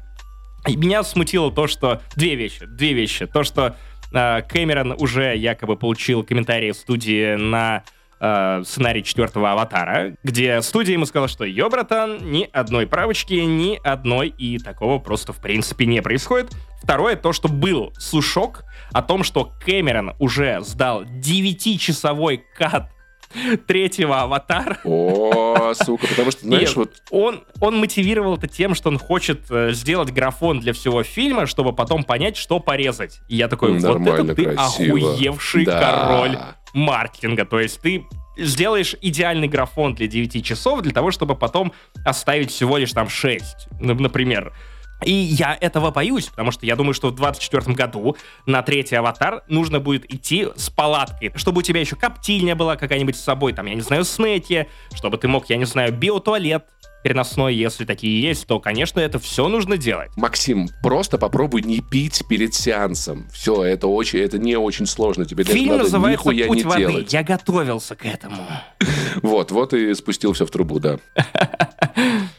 И меня смутило то, что... Две вещи. То, что Кэмерон уже якобы получил комментарии в студии на... сценарий четвертого «Аватара», где студия ему сказала, что «Ё, братан, ни одной правочки, ни одной», и такого просто в принципе не происходит. Второе, то, что был слушок о том, что Кэмерон уже сдал 9-часовой кат третьего «Аватара». О, сука, потому что, знаешь, вот... Он мотивировал это тем, что он хочет сделать графон для всего фильма, чтобы потом понять, что порезать. И я такой, вот это ты охуевший король маркетинга. То есть ты сделаешь идеальный графон для 9 часов, для того, чтобы потом оставить всего лишь там 6, например. И я этого боюсь, потому что я думаю, что в 2024 году на третий «Аватар» нужно будет идти с палаткой, чтобы у тебя еще коптильня была какая-нибудь с собой, там, я не знаю, снеки, чтобы ты мог, я не знаю, биотуалет переносной, если такие есть, то, конечно, это все нужно делать. Максим, просто попробуй не пить перед сеансом. Все, это не очень сложно. Тебе фильм называется «Путь воды». Делать. Я готовился к этому. Вот и спустил все в трубу, да.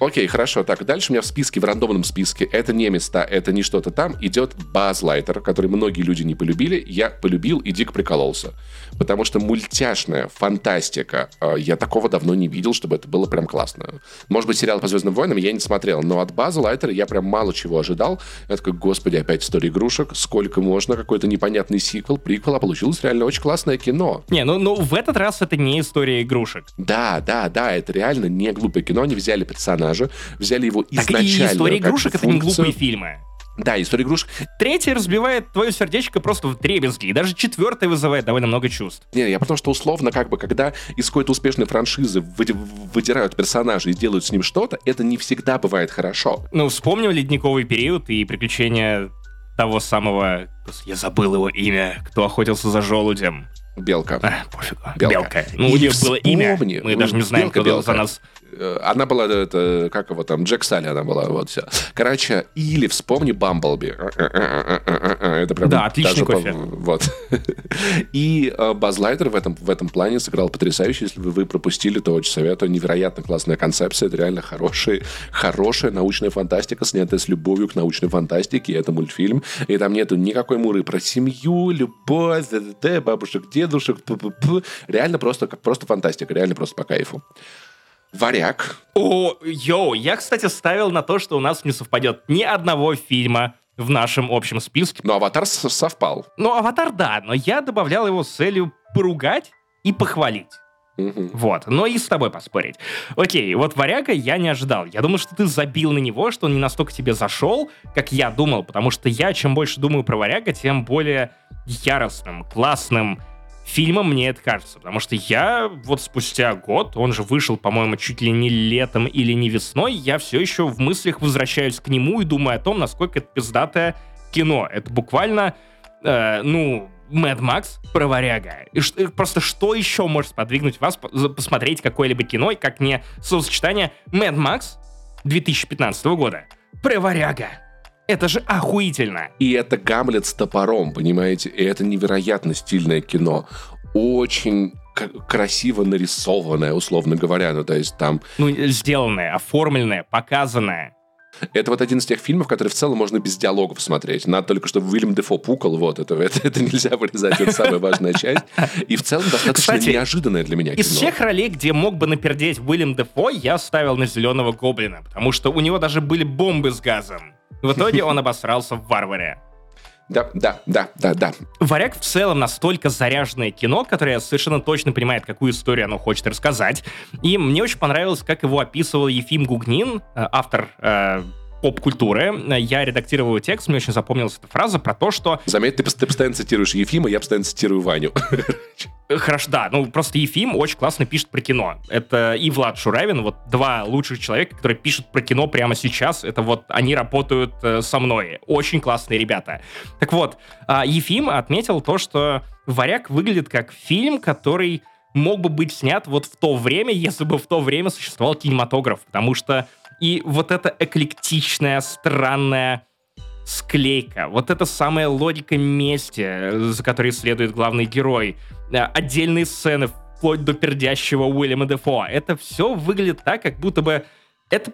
Окей, хорошо. Так, дальше у меня в списке, в рандомном списке, это не места, это не что-то там, идет Баз Лайтер, который многие люди не полюбили. Я полюбил и дико прикололся. Потому что мультяшная фантастика. Я такого давно не видел, чтобы это было прям классно. Может быть, сериал по «Звездным войнам» я не смотрел, но от База Лайтера я прям мало чего ожидал. Я такой, господи, опять история игрушек, сколько можно, какой-то непонятный сиквел, приквел, а получилось реально очень классное кино. Не, ну в этот раз это не история игрушек. Да, это реально не глупое кино, они взяли персонажа, взяли его изначально. Так и история игрушек — это не глупые фильмы. Да, история игрушек. Третья разбивает твое сердечко просто вдребезги, и даже четвертая вызывает довольно много чувств. Не, я потому что условно, как бы, когда из какой-то успешной франшизы выдирают персонажа и делают с ним что-то, это не всегда бывает хорошо. Ну, вспомнил «Ледниковый период» и приключения того самого... Я забыл его имя, кто охотился за желудем. Белка. Пофигу. Белка. Ну, у нее было имя. Мы даже не знаем, кто за нас... Она была, Джек Салли она была, вот все. Короче, или вспомни «Бамблби». Это прям... Да, отличный кофе. Вот. И Баз Лайтер в этом плане сыграл потрясающе. Если вы пропустили, то очень советую. Невероятно классная концепция. Это реально хорошая научная фантастика, снятая с любовью к научной фантастике. Это мультфильм. И там нету никакой муры про семью, любовь, бабушек, дед. дедушек. Реально просто, просто фантастика. Реально просто по кайфу. Варяг. О, йоу, я, кстати, ставил на то, что у нас не совпадет ни одного фильма в нашем общем списке. Но «Аватар» совпал. Ну, «Аватар», да, но я добавлял его с целью поругать и похвалить. Угу. Вот, но и с тобой поспорить. Окей, вот «Варяга» я не ожидал. Я думаю, что ты забил на него, что он не настолько тебе зашел, как я думал, потому что я, чем больше думаю про «Варяга», тем более яростным, классным фильмом мне это кажется. Потому что я вот спустя год, он же вышел, по-моему, чуть ли не летом или не весной, я все еще в мыслях возвращаюсь к нему и думаю о том, насколько это пиздатое кино. Это буквально, Mad Max про «Варяга». И просто что еще может сподвигнуть вас посмотреть какое-либо кино, как не словосочетание «Mad Max» 2015 года про «Варяга». Это же охуительно. И это «Гамлет» с топором, понимаете? И это невероятно стильное кино. Очень красиво нарисованное, условно говоря. Ну, то есть там... сделанное, оформленное, показанное. Это вот один из тех фильмов, которые в целом можно без диалогов смотреть. Надо только, чтобы Уильям Дефо пукал. Вот это нельзя вырезать. Это самая важная часть. И в целом достаточно неожиданное для меня кино. Из всех ролей, где мог бы напердеть Уильям Дефо, я ставил на «Зеленого гоблина». Потому что у него даже были бомбы с газом. В итоге он обосрался в «Варваре». Да. «Варяг» в целом настолько заряженное кино, которое совершенно точно понимает, какую историю оно хочет рассказать. И мне очень понравилось, как его описывал Ефим Гугнин, автор поп-культуры. Я редактировал текст, мне очень запомнилась эта фраза про то, что... Заметь, ты постоянно цитируешь Ефима, я постоянно цитирую Ваню. Хорошо, да, просто Ефим очень классно пишет про кино. Это и Влад Шуравин, вот два лучших человека, которые пишут про кино прямо сейчас. Это вот они работают со мной. Очень классные ребята. Так вот, Ефим отметил то, что «Варяг» выглядит как фильм, который мог бы быть снят вот в то время, если бы в то время существовал кинематограф. Потому что и вот эта эклектичная, странная склейка, вот эта самая логика мести, за которой следует главный герой, отдельные сцены, вплоть до пердящего Уильяма Дефо, это все выглядит так, как будто бы это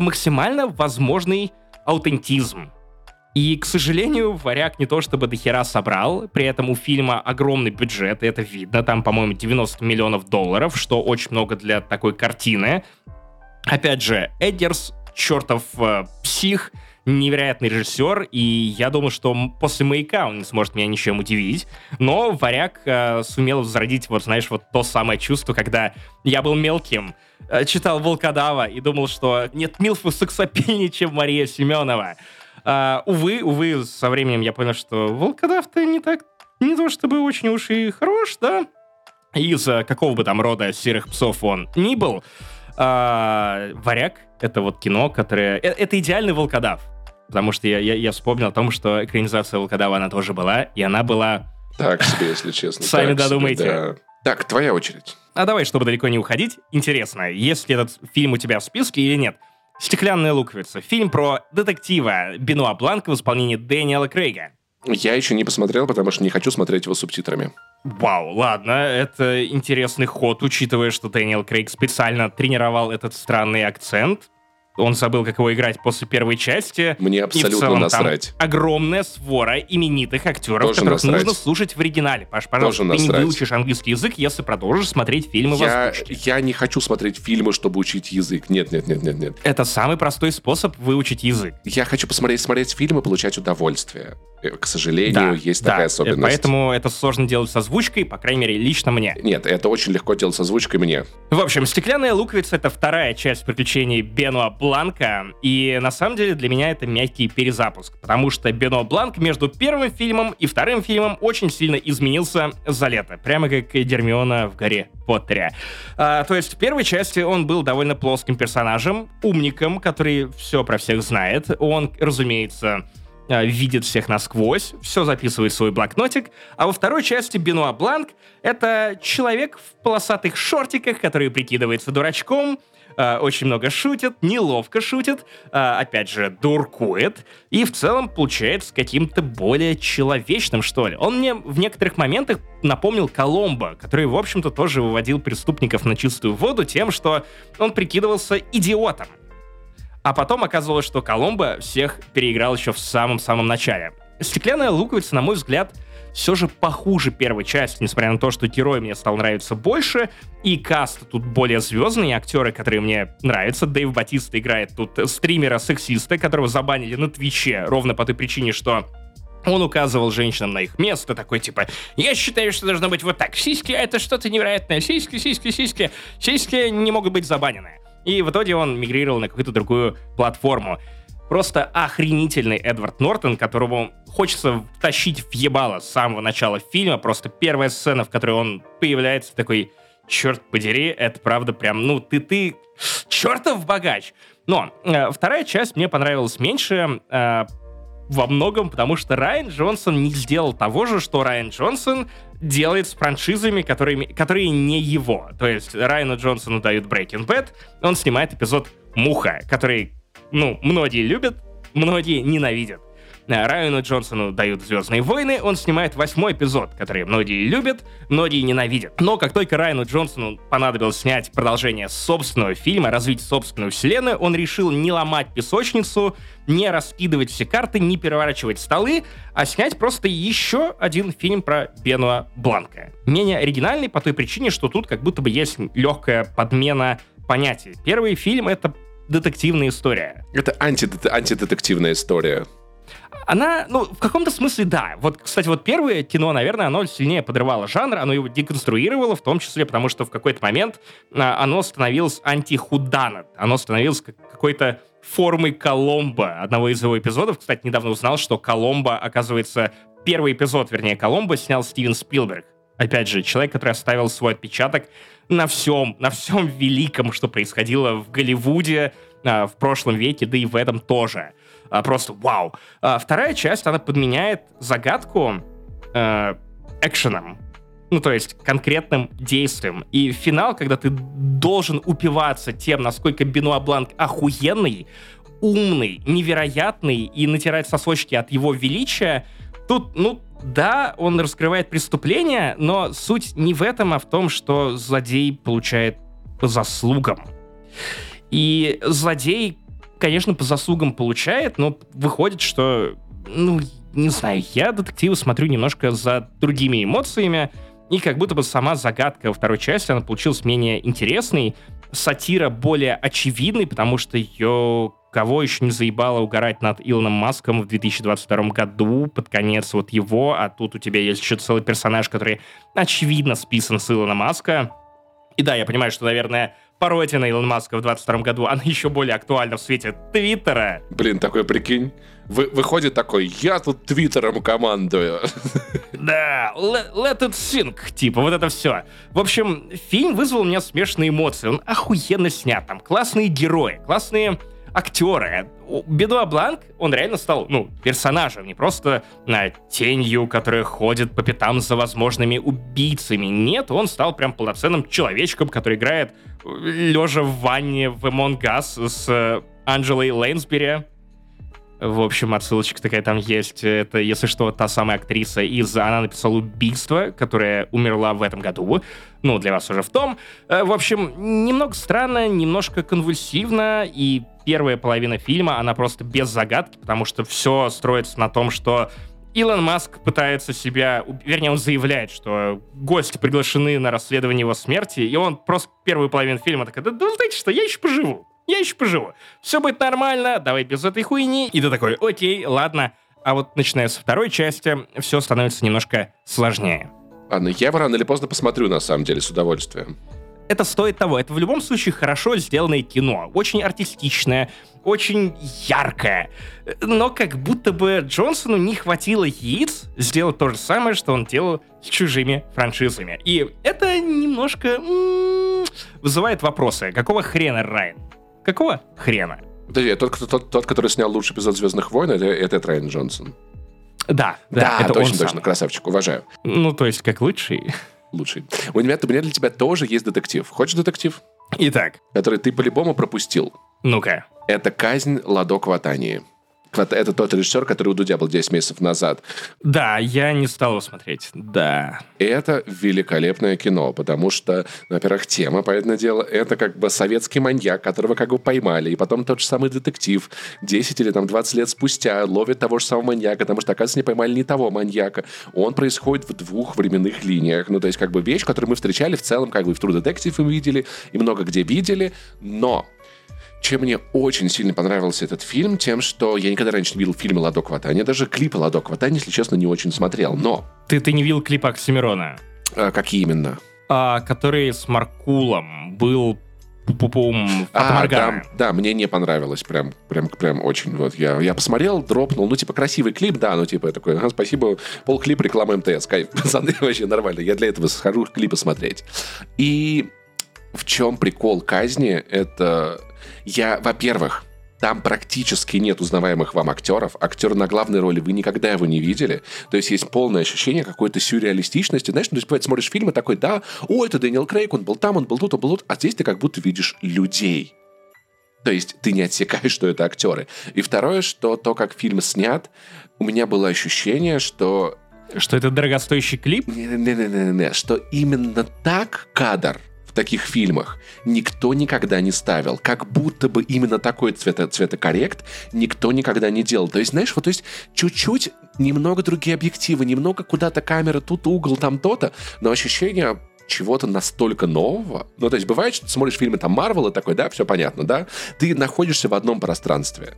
максимально возможный аутентизм. И, к сожалению, «Варяг» не то чтобы дохера собрал, при этом у фильма огромный бюджет, и это видно, там, по-моему, $90 миллионов, что очень много для такой картины. Опять же, Эдгерс, чертов псих, невероятный режиссер, и я думал, что после «Маяка» он не сможет меня ничем удивить, но «Варяг» сумел возродить, вот то самое чувство, когда я был мелким, читал «Волкодава» и думал, что нет милфы сексапильнее, чем Мария Семенова. Увы, со временем я понял, что «Волкодав»-то не то чтобы очень уж и хорош, да? Из какого бы там рода серых псов он ни был, «Варяг» — это вот кино, которое... Это идеальный «Волкодав». Потому что я вспомнил о том, что экранизация «Волкодава» она тоже была, и она была... Так себе, если честно. Сами додумайте. Да. Так, твоя очередь. А давай, чтобы далеко не уходить, интересно, есть ли этот фильм у тебя в списке или нет. «Стеклянная луковица» — фильм про детектива Бенуа Бланка в исполнении Дэниела Крейга. Я еще не посмотрел, потому что не хочу смотреть его субтитрами. Вау, ладно, это интересный ход, учитывая, что Дэниел Крейг специально тренировал этот странный акцент. Он забыл, как его играть после первой части. Мне абсолютно и в целом насрать. Там огромная свора именитых актеров, тоже которых насрать. Нужно слушать в оригинале. Паш, пожалуйста, тоже ты насрать. Не выучишь английский язык, если продолжишь смотреть фильмы в озвучке. Я не хочу смотреть фильмы, чтобы учить язык. Нет. Это самый простой способ выучить язык. Я хочу смотреть фильмы и получать удовольствие. К сожалению, есть такая особенность. Поэтому это сложно делать с озвучкой, по крайней мере, лично мне. Нет, это очень легко делать с озвучкой мне. В общем, «Стеклянная луковица» — это вторая часть приключений Бенуа Бланка, и на самом деле для меня это мягкий перезапуск, потому что Бенуа Бланк между первым фильмом и вторым фильмом очень сильно изменился за лето, прямо как Гермиона в «Гарри Поттере». То есть в первой части он был довольно плоским персонажем, умником, который все про всех знает. Он, разумеется, видит всех насквозь, все записывает в свой блокнотик. А во второй части Бенуа Бланк — это человек в полосатых шортиках, который прикидывается дурачком, очень много шутит, неловко шутит, опять же, дуркует, и в целом получается каким-то более человечным, что ли. Он мне в некоторых моментах напомнил Коломбо, который, в общем-то, тоже выводил преступников на чистую воду тем, что он прикидывался идиотом. А потом оказывалось, что Коломбо всех переиграл еще в самом-самом начале. «Стеклянная луковица», на мой взгляд, все же похуже первой части, несмотря на то, что герой мне стал нравиться больше, и каст тут более звездный, актеры, которые мне нравятся. Дэйв Батиста играет тут стримера-сексиста, которого забанили на Твиче ровно по той причине, что он указывал женщинам на их место, такой типа: я считаю, что должно быть вот так. Сиськи — это что-то невероятное. Сиськи, сиськи, сиськи. Сиськи не могут быть забанены. И в итоге он мигрировал на какую-то другую платформу. Просто охренительный Эдвард Нортон, которому хочется тащить в ебало с самого начала фильма. Просто первая сцена, в которой он появляется, такой: черт подери, это правда прям, ну, ты чертов богач. Но вторая часть мне понравилась меньше во многом, потому что Райан Джонсон не сделал того же, что Райан Джонсон делает с франшизами, которые не его. То есть Райану Джонсону дают Breaking Bad, он снимает эпизод «Муха», который... Ну, многие любят, многие ненавидят. Райану Джонсону дают «Звездные войны», он снимает 8-й эпизод, который многие любят, многие ненавидят. Но как только Райану Джонсону понадобилось снять продолжение собственного фильма, развить собственную вселенную, он решил не ломать песочницу, не раскидывать все карты, не переворачивать столы, а снять просто еще один фильм про Бенуа Бланка. Менее оригинальный по той причине, что тут как будто бы есть легкая подмена понятий. Первый фильм — это детективная история. Это антидетективная история. Она, ну, в каком-то смысле, да. Вот, кстати, вот первое кино, наверное, оно сильнее подрывало жанр, оно его деконструировало, в том числе потому, что в какой-то момент оно становилось анти-худана, оно становилось какой-то формой Коломбо, одного из его эпизодов. Кстати, недавно узнал, что Коломбо, оказывается, первый эпизод, вернее, Коломбо снял Стивен Спилберг. Опять же, человек, который оставил свой отпечаток на всем великом, что происходило в Голливуде в прошлом веке, да и в этом тоже. Просто вау. Вторая часть, она подменяет загадку экшеном. Ну, то есть конкретным действием. И финал, когда ты должен упиваться тем, насколько Бенуа Бланк охуенный, умный, невероятный, и натирать сосочки от его величия, тут, ну, да, он раскрывает преступление, но суть не в этом, а в том, что злодей получает по заслугам. И злодей, конечно, по заслугам получает, но выходит, что, ну, не знаю, я детективы смотрю немножко за другими эмоциями, и как будто бы сама загадка во второй части, она получилась менее интересной, сатира более очевидной, потому что ее... Кого еще не заебало угорать над Илоном Маском в 2022 году, под конец вот его, а тут у тебя есть еще целый персонаж, который, очевидно, списан с Илона Маска. И да, я понимаю, что, наверное, пародия на Илона Маска в 2022 году, она еще более актуальна в свете Твиттера. Блин, такой, прикинь, выходит такой: я тут Твиттером командую. Да, let it sink, типа, вот это все. В общем, фильм вызвал у меня смешанные эмоции, он охуенно снят, там классные герои, классные... актеры. Бенуа Бланк, он реально стал, ну, персонажем, не просто тенью, которая ходит по пятам за возможными убийцами. Нет, он стал прям полноценным человечком, который играет лежа в ванне в Among Us с Анджелой Лейнсбери. В общем, отсылочка такая там есть. Это, если что, та самая актриса из «Она написала убийство», которая умерла в этом году. Ну, для вас уже в том. В общем, немного странно, немножко конвульсивно. И первая половина фильма, она просто без загадки, потому что все строится на том, что Илон Маск пытается себя... Вернее, он заявляет, что гости приглашены на расследование его смерти. И он просто первую половину фильма такой: да знаете что, я еще поживу. Все будет нормально, давай без этой хуйни. И ты такой: окей, ладно. А вот начиная со второй части, все становится немножко сложнее. Ладно, я рано или поздно посмотрю, на самом деле, с удовольствием. Это стоит того. Это в любом случае хорошо сделанное кино. Очень артистичное, очень яркое. Но как будто бы Джонсону не хватило яиц сделать то же самое, что он делал с чужими франшизами. И это немножко вызывает вопросы. Какого хрена, Райан? Какого хрена? Подожди, тот, который снял лучший эпизод «Звездных войн», это Райан Джонсон. Да, это точно, он сам. Красавчик, уважаю. Ну, то есть, как лучший. У меня для тебя тоже есть детектив. Хочешь детектив? Итак. Который ты по-любому пропустил. Ну-ка. Это «Казнь Ладо Кватании». Это тот режиссер, который у Дудя был 10 месяцев назад. Да, я не стал его смотреть, да. Это великолепное кино, потому что, во-первых, тема, понятное дело, это как бы советский маньяк, которого как бы поймали, и потом тот же самый детектив 10 или там 20 лет спустя ловит того же самого маньяка, потому что, оказывается, не поймали не того маньяка. Он происходит в двух временных линиях. Ну, то есть как бы вещь, которую мы встречали в целом, как бы в True Detective мы видели, и много где видели, но... Чем мне очень сильно понравился этот фильм, тем, что я никогда раньше не видел фильмы Ладо Кватани, даже клипы Ладо Кватани, если честно, не очень смотрел, но... Ты не видел клипы Оксимирона? Какие именно? Который с Маркулом был... Да, мне не понравилось, прям очень. Вот я посмотрел, дропнул, красивый клип, да, я такой, спасибо, полклипа реклама МТС, кайф, пацаны, вообще нормально, я для этого схожу клипы смотреть. И в чем прикол казни, это... во-первых, там практически нет узнаваемых вам актеров. Актер на главной роли, вы никогда его не видели. То есть есть полное ощущение какой-то сюрреалистичности. Знаешь, бывает, смотришь фильм и такой, да, это Дэниел Крейг, он был там, он был тут, он был тут. А здесь ты как будто видишь людей. То есть ты не отсекаешь, что это актеры. И второе, что то, как фильм снят, у меня было ощущение, что... Что это дорогостоящий клип? Не-не-не, что именно так кадр в таких фильмах никто никогда не ставил. Как будто бы именно такой цветокоррект никто никогда не делал. То есть, знаешь, чуть-чуть немного другие объективы, немного куда-то камера, тут угол, там то-то, но ощущение чего-то настолько нового. То есть, бывает, что ты смотришь фильмы там Марвела, такой, да, все понятно, да? Ты находишься в одном пространстве.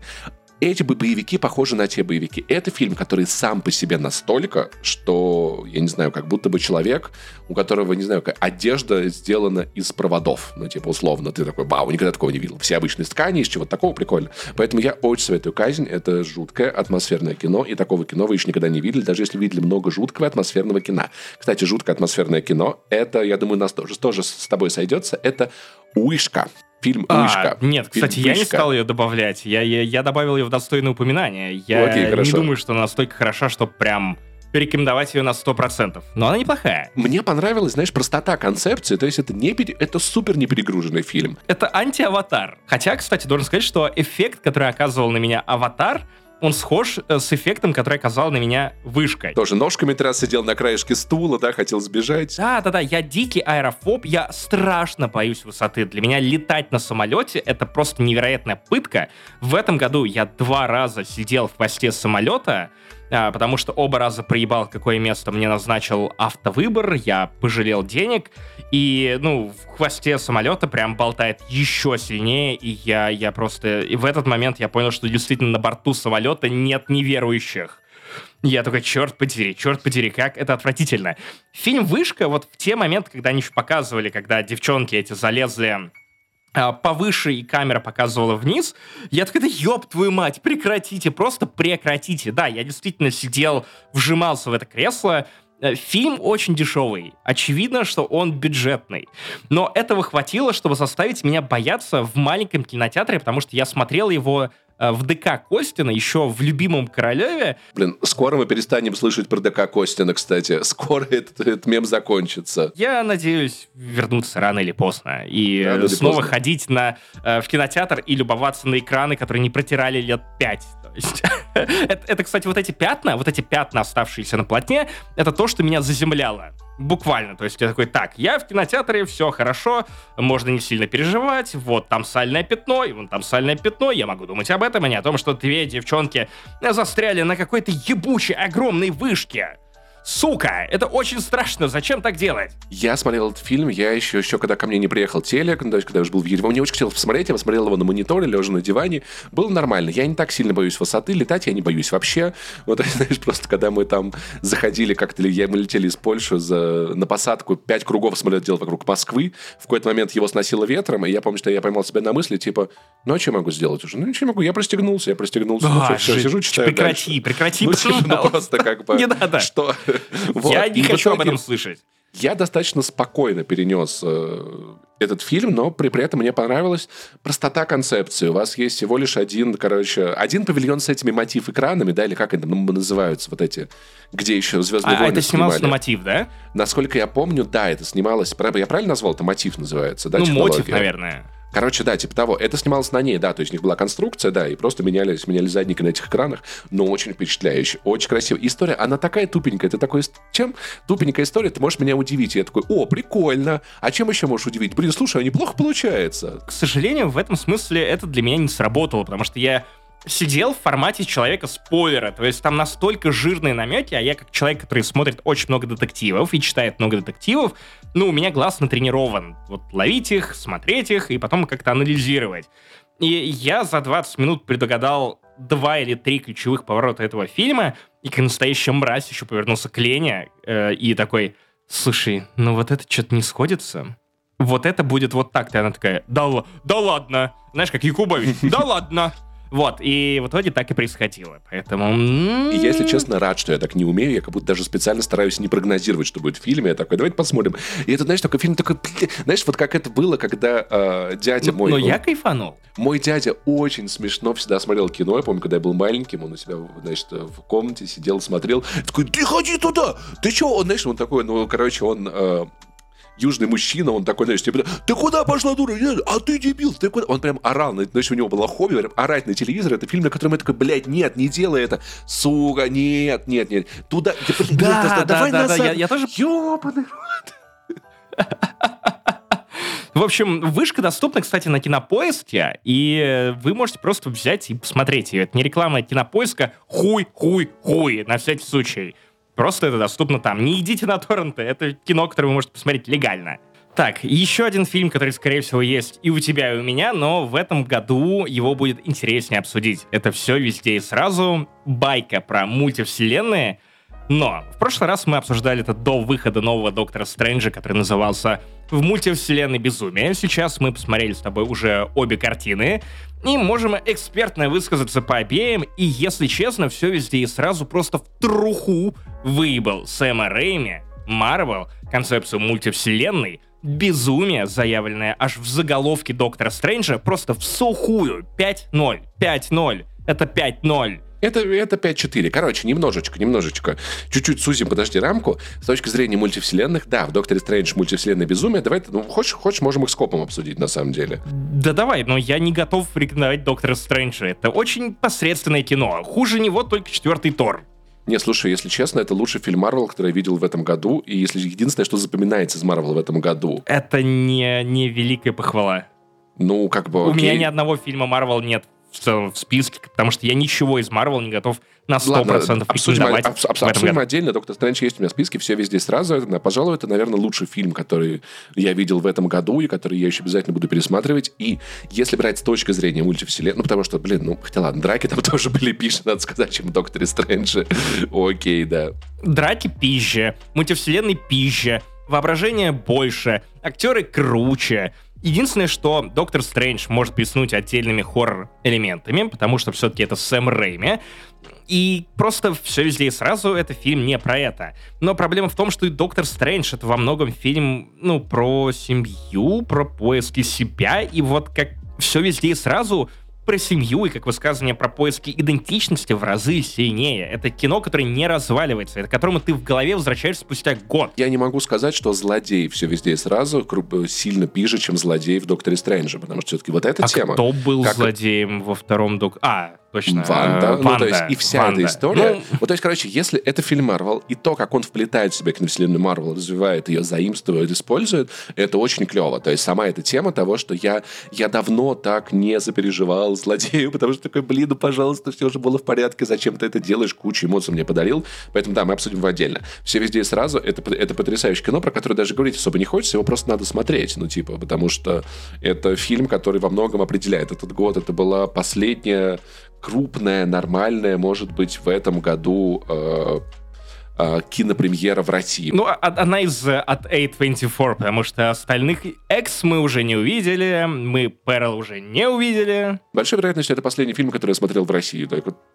Эти боевики похожи на те боевики. Это фильм, который сам по себе настолько, что, я не знаю, как будто бы человек, у которого, не знаю, одежда сделана из проводов. Условно, ты такой, вау, никогда такого не видел. Все обычные ткани, из чего-то такого, прикольно. Поэтому я очень советую «Казнь». Это жуткое атмосферное кино, и такого кино вы еще никогда не видели, даже если видели много жуткого атмосферного кино. Кстати, жуткое атмосферное кино, это, я думаю, нас тоже с тобой сойдется, это «Уишка». Фильм «Уишка». Нет, кстати, я не стал ее добавлять. Я добавил ее в достойное упоминание. Я не думаю, что она настолько хороша, что прям порекомендовать ее на 100%. Но она неплохая. Мне понравилась, простота концепции. То есть это супер неперегруженный фильм. Это анти-аватар. Хотя, кстати, должен сказать, что эффект, который оказывал на меня аватар, он схож с эффектом, который оказал на меня «Вышка». Тоже ножками раз сидел на краешке стула, да, хотел сбежать. Да, я дикий аэрофоб, я страшно боюсь высоты. Для меня летать на самолете — это просто невероятная пытка. В этом году я 2 раза сидел в хвосте самолета, потому что оба раза проебал, какое место мне назначил автовыбор, я пожалел денег, и, в хвосте самолета прям болтает еще сильнее, и я просто... И в этот момент я понял, что действительно на борту самолета нет неверующих. Я такой, черт подери, как это отвратительно. Фильм «Вышка», в те моменты, когда они еще показывали, когда девчонки эти залезли... повыше, и камера показывала вниз, я такой, да ёб твою мать, прекратите, просто прекратите. Да, я действительно сидел, вжимался в это кресло. Фильм очень дешевый. Очевидно, что он бюджетный. Но этого хватило, чтобы заставить меня бояться в маленьком кинотеатре, потому что я смотрел его в ДК Костина, еще в «Любимом королеве». Скоро мы перестанем слышать про ДК Костина, кстати. Скоро этот мем закончится. Я надеюсь вернуться рано или поздно. И рано снова поздно ходить в кинотеатр и любоваться на экраны, которые не протирали лет 5. Это, кстати, вот эти пятна, оставшиеся на полотне, это то, что меня заземляло. Буквально. То есть я такой, я в кинотеатре, все хорошо, можно не сильно переживать, вот там сальное пятно, и вон там сальное пятно, я могу думать об этом, а не о том, что 2 девчонки застряли на какой-то ебучей огромной вышке. Сука, это очень страшно, зачем так делать? Я смотрел этот фильм, я еще когда ко мне не приехал телек, то есть когда я уже был в Ереване, мне очень хотелось посмотреть, я посмотрел его на мониторе, лежа на диване, было нормально, я не так сильно боюсь высоты, летать я не боюсь вообще, просто когда мы там заходили как-то, мы летели из Польши на посадку, 5 кругов самолет делал вокруг Москвы, в какой-то момент его сносило ветром, и я помню, что я поймал себя на мысли, а что я могу сделать уже? Ничего не могу, я пристегнулся, сижу, читаю прекрати, дальше. Просто как бы, не надо. Что? Я не хочу об этом слышать. Я достаточно спокойно перенес этот фильм, но при этом мне понравилась простота концепции. У вас есть всего лишь один павильон с этими мотив-экранами, или как это называются, где еще «Звездные войны» это снималось на мотив, да? Насколько я помню, да, это снималось... Я правильно назвал? Это мотив называется, да? Мотив, наверное. Короче, да, типа того. Это снималось на ней, да, то есть у них была конструкция, да, и просто меняли задники на этих экранах, но очень впечатляюще, очень красиво. История, она такая тупенькая, ты такой, чем тупенькая история, ты можешь меня удивить. И я такой, о, прикольно, а чем еще можешь удивить? Блин, слушай, а неплохо получается. К сожалению, в этом смысле это для меня не сработало, потому что я сидел в формате человека-спойлера, то есть там настолько жирные намеки, а я как человек, который смотрит очень много детективов и читает много детективов, ну, у меня глаз натренирован. Вот ловить их, смотреть их и потом как-то анализировать. И я за 20 минут предугадал 2 или 3 ключевых поворота этого фильма, и как настоящий мразь еще повернулся к Лене и такой, слушай, ну вот это что-то не сходится. Вот это будет вот так-то. И она такая, да ладно. Знаешь, как Якубович, да ладно. Вот, и в итоге так и происходило, поэтому... И я, если честно, рад, что я так не умею, я как будто даже специально стараюсь не прогнозировать, что будет в фильме, я такой, давайте посмотрим. И это, знаешь, такой фильм такой... Знаешь, вот как это было, когда дядя мой... Но я кайфанул. Мой дядя очень смешно всегда смотрел кино, я помню, когда я был маленьким, он у себя, значит, в комнате сидел, смотрел, такой, ты ходи туда, ты чего? Он, знаешь, он такой, ну, короче, он... южный мужчина, он такой, знаешь, типа, ты куда пошла, дура? А ты дебил, ты куда? Он прям орал, значит, у него было хобби, прям орать на телевизор, это фильм, на котором я такой, блядь, нет, не делай это, сука, нет, туда, да, блядь, да, давай да, назад. Да, я тоже... Ёбаный рот. В общем, вышка доступна, кстати, на Кинопоиске, и вы можете просто взять и посмотреть ее. Это не реклама, это Кинопоиска, хуй, на всякий случай. Просто это доступно там. Не идите на торренты. Это кино, которое вы можете посмотреть легально. Так, еще один фильм, который, скорее всего, есть и у тебя, и у меня, но в этом году его будет интереснее обсудить. Это «Все везде и сразу». Байка про мультивселенные. Но в прошлый раз мы обсуждали это до выхода нового «Доктора Стрэнджа», который назывался «В мультивселенной безумие». Сейчас мы посмотрели с тобой уже обе картины и можем экспертно высказаться по обеим. И, если честно, «Все везде и сразу» просто в труху выебал Сэма Рэйми, Марвел, концепцию мультивселенной, безумие, заявленное аж в заголовке «Доктора Стрэнджа», просто в сухую. 5-0. 5-0. Это 5-0. Это 5-4. Короче, немножечко. Чуть-чуть сузим, подожди, рамку. С точки зрения мультивселенных, да, в «Докторе Стрэндж» мультивселенная безумие. Давай, ну, хочешь, можем их скопом обсудить, на самом деле. Да давай, но я не готов рекомендовать «Доктора Стрэнджа». Это очень посредственное кино. Хуже него только 4-й Тор. Не, слушай, если честно, это лучший фильм Марвел, который я видел в этом году. И если единственное, что запоминается из Марвел в этом году... Это не великая похвала. Ну, как бы... У меня ни одного фильма Марвел нет в списке, потому что я ничего из Марвел не готов на 100% рекомендовать. Обсудим отдельно. «Доктор Стрэндж» есть у меня в списке, «Все везде сразу». Пожалуй, это, наверное, лучший фильм, который я видел в этом году и который я еще обязательно буду пересматривать. И если брать с точки зрения мультивселенной, ну, потому что, блин, ну, хотя ладно, драки там тоже были пизже, надо сказать, чем в «Докторе Стрэнджа». Окей, да. Драки пизже, мультивселенной пизже, воображение больше, актеры круче. Единственное, что «Доктор Стрэндж» может блеснуть отдельными хоррор-элементами, потому что все-таки это Сэм Рэйми. И просто «Все везде и сразу» — это фильм не про это. Но проблема в том, что и «Доктор Стрэндж» — это во многом фильм, ну, про семью, про поиски себя. И вот как «Все везде и сразу» про семью и как высказывание про поиски идентичности в разы сильнее. Это кино, которое не разваливается, это к которому ты в голове возвращаешься спустя год. Я не могу сказать, что злодей «Все везде и сразу» сильно пизже, чем злодей в «Докторе Стрэнджа», потому что все-таки вот эта тема... А кто был злодеем во втором «Докторе»? Точно. Ванда. Ну, то есть, и вся эта история. Ну... Вот, то есть, короче, если это фильм Марвел, и то, как он вплетает в себя киновселенную Марвел, развивает ее, заимствует, использует, это очень клево. То есть, сама эта тема того, что я давно так не запереживал злодею, потому что такой, блин, ну, пожалуйста, все же было в порядке, зачем ты это делаешь, кучу эмоций мне подарил. Поэтому, да, мы обсудим его отдельно. «Все везде и сразу» — это потрясающее кино, про которое даже говорить особо не хочется, его просто надо смотреть, ну, типа, потому что это фильм, который во многом определяет этот год. Это была последняя крупная, нормальная, может быть, в этом году кинопремьера в России. Ну, она из от A24, потому что остальных X мы уже не увидели, мы Pearl уже не увидели. Большая вероятность, что это последний фильм, который я смотрел в России.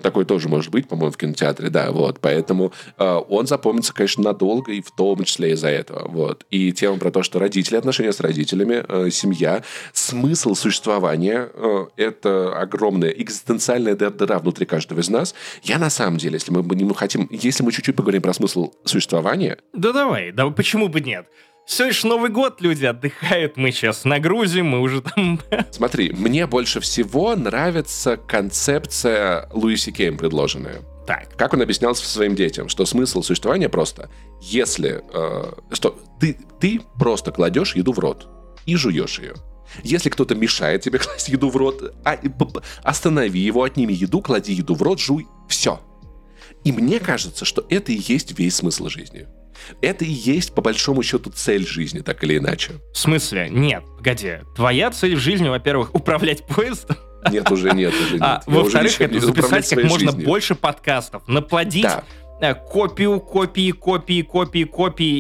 Такой тоже может быть, по-моему, в кинотеатре, да, вот. Поэтому он запомнится, конечно, надолго, и в том числе из-за этого, вот. И тема про то, что родители, отношения с родителями, семья, смысл существования, это огромная экзистенциальная дыра внутри каждого из нас. Я на самом деле, если мы чуть-чуть поговорим про смысл существования... Да давай, да почему бы нет? Все еще Новый год, люди отдыхают, мы сейчас нагрузим, мы уже там... Смотри, мне больше всего нравится концепция Луиси Кей, предложенная. Так. Как он объяснял своим детям, что смысл существования просто, если... что ты просто кладешь еду в рот и жуешь ее. Если кто-то мешает тебе класть еду в рот, останови его, отними еду, клади еду в рот, жуй, все. И мне кажется, что это и есть весь смысл жизни. Это и есть, по большому счету, цель жизни, так или иначе. В смысле? Нет, погоди. Твоя цель в жизни, во-первых, управлять поездом? Нет, уже нет. Во-вторых, это записать как можно больше подкастов, наплодить копии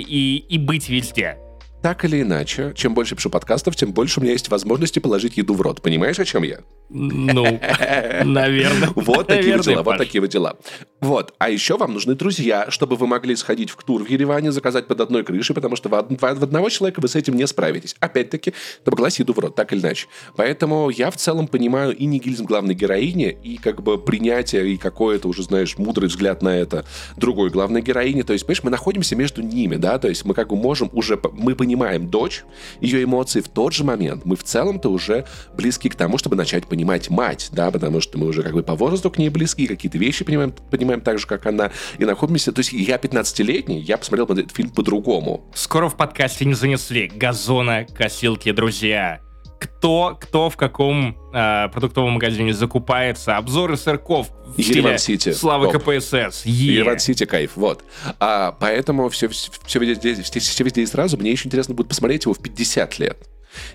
и быть везде. Так или иначе, чем больше пишу подкастов, тем больше у меня есть возможности положить еду в рот. Понимаешь, о чем я? Ну, наверное. Вот такие дела, вот такие вот дела. Вот. А еще вам нужны друзья, чтобы вы могли сходить в тур в Ереване, заказать под одной крышей, потому что в одного человека вы с этим не справитесь. Опять-таки, надо класть еду в рот, так или иначе. Поэтому я в целом понимаю и нигилизм главной героини, и как бы принятие, и какой-то уже, знаешь, мудрый взгляд на это другой главной героини. То есть, понимаешь, мы находимся между ними, да, то есть мы как бы можем уже, мы понимаем дочь, ее эмоции в тот же момент. Мы в целом-то уже близки к тому, чтобы начать понимать мать, да, потому что мы уже как бы по возрасту к ней близки, какие-то вещи понимаем так же, как она, и находимся... То есть я 15-летний, я посмотрел этот фильм по-другому. Скоро в подкасте не занесли газонокосилки, друзья. Кто в каком продуктовом магазине закупается. Обзоры сырков в стиле Славы КПСС. Ереван Сити, кайф, вот. Поэтому все везде и сразу. Мне еще интересно будет посмотреть его в 50 лет.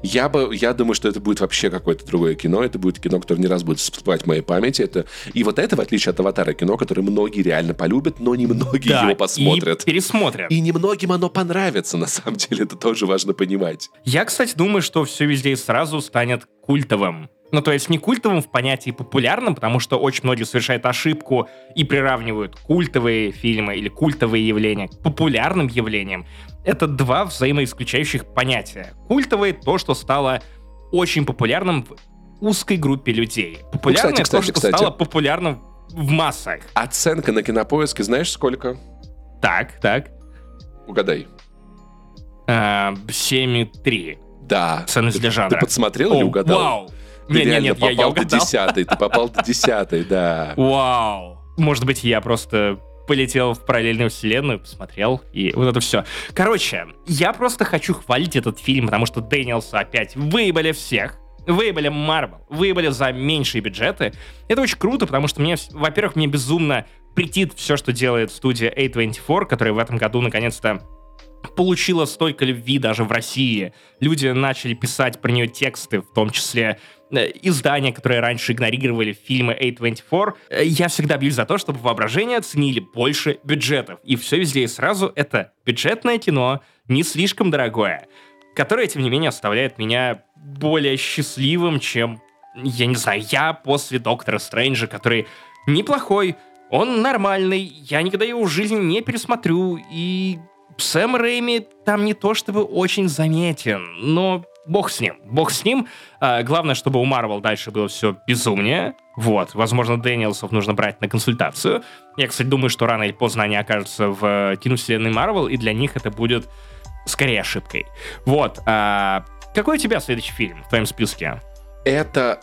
Я думаю, что это будет вообще какое-то другое кино. Это будет кино, которое не раз будет всплывать в моей памяти. И вот это, в отличие от «Аватара», кино, которое многие реально полюбят, но немногие его посмотрят. И пересмотрят. И немногим оно понравится, на самом деле. Это тоже важно понимать. Я, кстати, думаю, что «Все везде и сразу» станет культовым. Ну, то есть не культовым в понятии популярным, потому что очень многие совершают ошибку и приравнивают культовые фильмы или культовые явления к популярным явлениям. Это два взаимоисключающих понятия. Культовое — то, что стало очень популярным в узкой группе людей. Популярное — то, что стало популярным в массах. Оценка на Кинопоиске знаешь сколько? Так. Угадай. 7,3. Да. Ценность для жанра. Ты подсмотрел или угадал? Вау! Нет, я угадал. Ты попал до десятой, да. Вау. Может быть, я просто полетел в параллельную вселенную, посмотрел, и вот это все. Короче, я просто хочу хвалить этот фильм, потому что Дэниелса опять выебали всех. Выебали Марвел, выебали за меньшие бюджеты. Это очень круто, потому что мне, во-первых, мне безумно претит все, что делает студия A24, которая в этом году наконец-то получила столько любви даже в России. Люди начали писать про нее тексты, в том числе издания, которые раньше игнорировали фильмы A24. Я всегда бьюсь за то, чтобы воображение оценили больше бюджетов. И «Все везде и сразу» — это бюджетное кино, не слишком дорогое, которое, тем не менее, оставляет меня более счастливым, чем, я не знаю, я после «Доктора Стрэнджа», который неплохой, он нормальный, я никогда его в жизни не пересмотрю, и Сэм Рэйми там не то чтобы очень заметен, но... Бог с ним. Главное, чтобы у Marvel дальше было все безумнее. Вот. Возможно, Дэниелсов нужно брать на консультацию. Я, кстати, думаю, что рано или поздно они окажутся в киновселенной Marvel, и для них это будет скорее ошибкой. Вот. Какой у тебя следующий фильм в твоем списке? Это...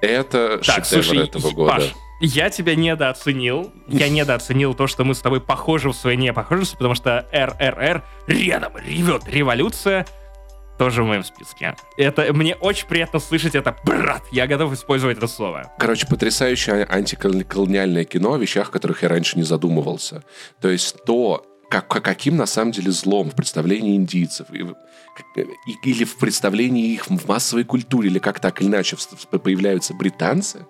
Это так, шедевр, слушай, этого года. Паш, я тебя недооценил. Я недооценил то, что мы с тобой похожи в своей непохожести, потому что РРР рядом ревет революция тоже в моем списке. Это мне очень приятно слышать это, брат. Я готов использовать это слово. Короче, потрясающее антиколониальное кино о вещах, о которых я раньше не задумывался. То есть то, каким на самом деле злом в представлении индийцев или в представлении их в массовой культуре, или как так или иначе появляются британцы.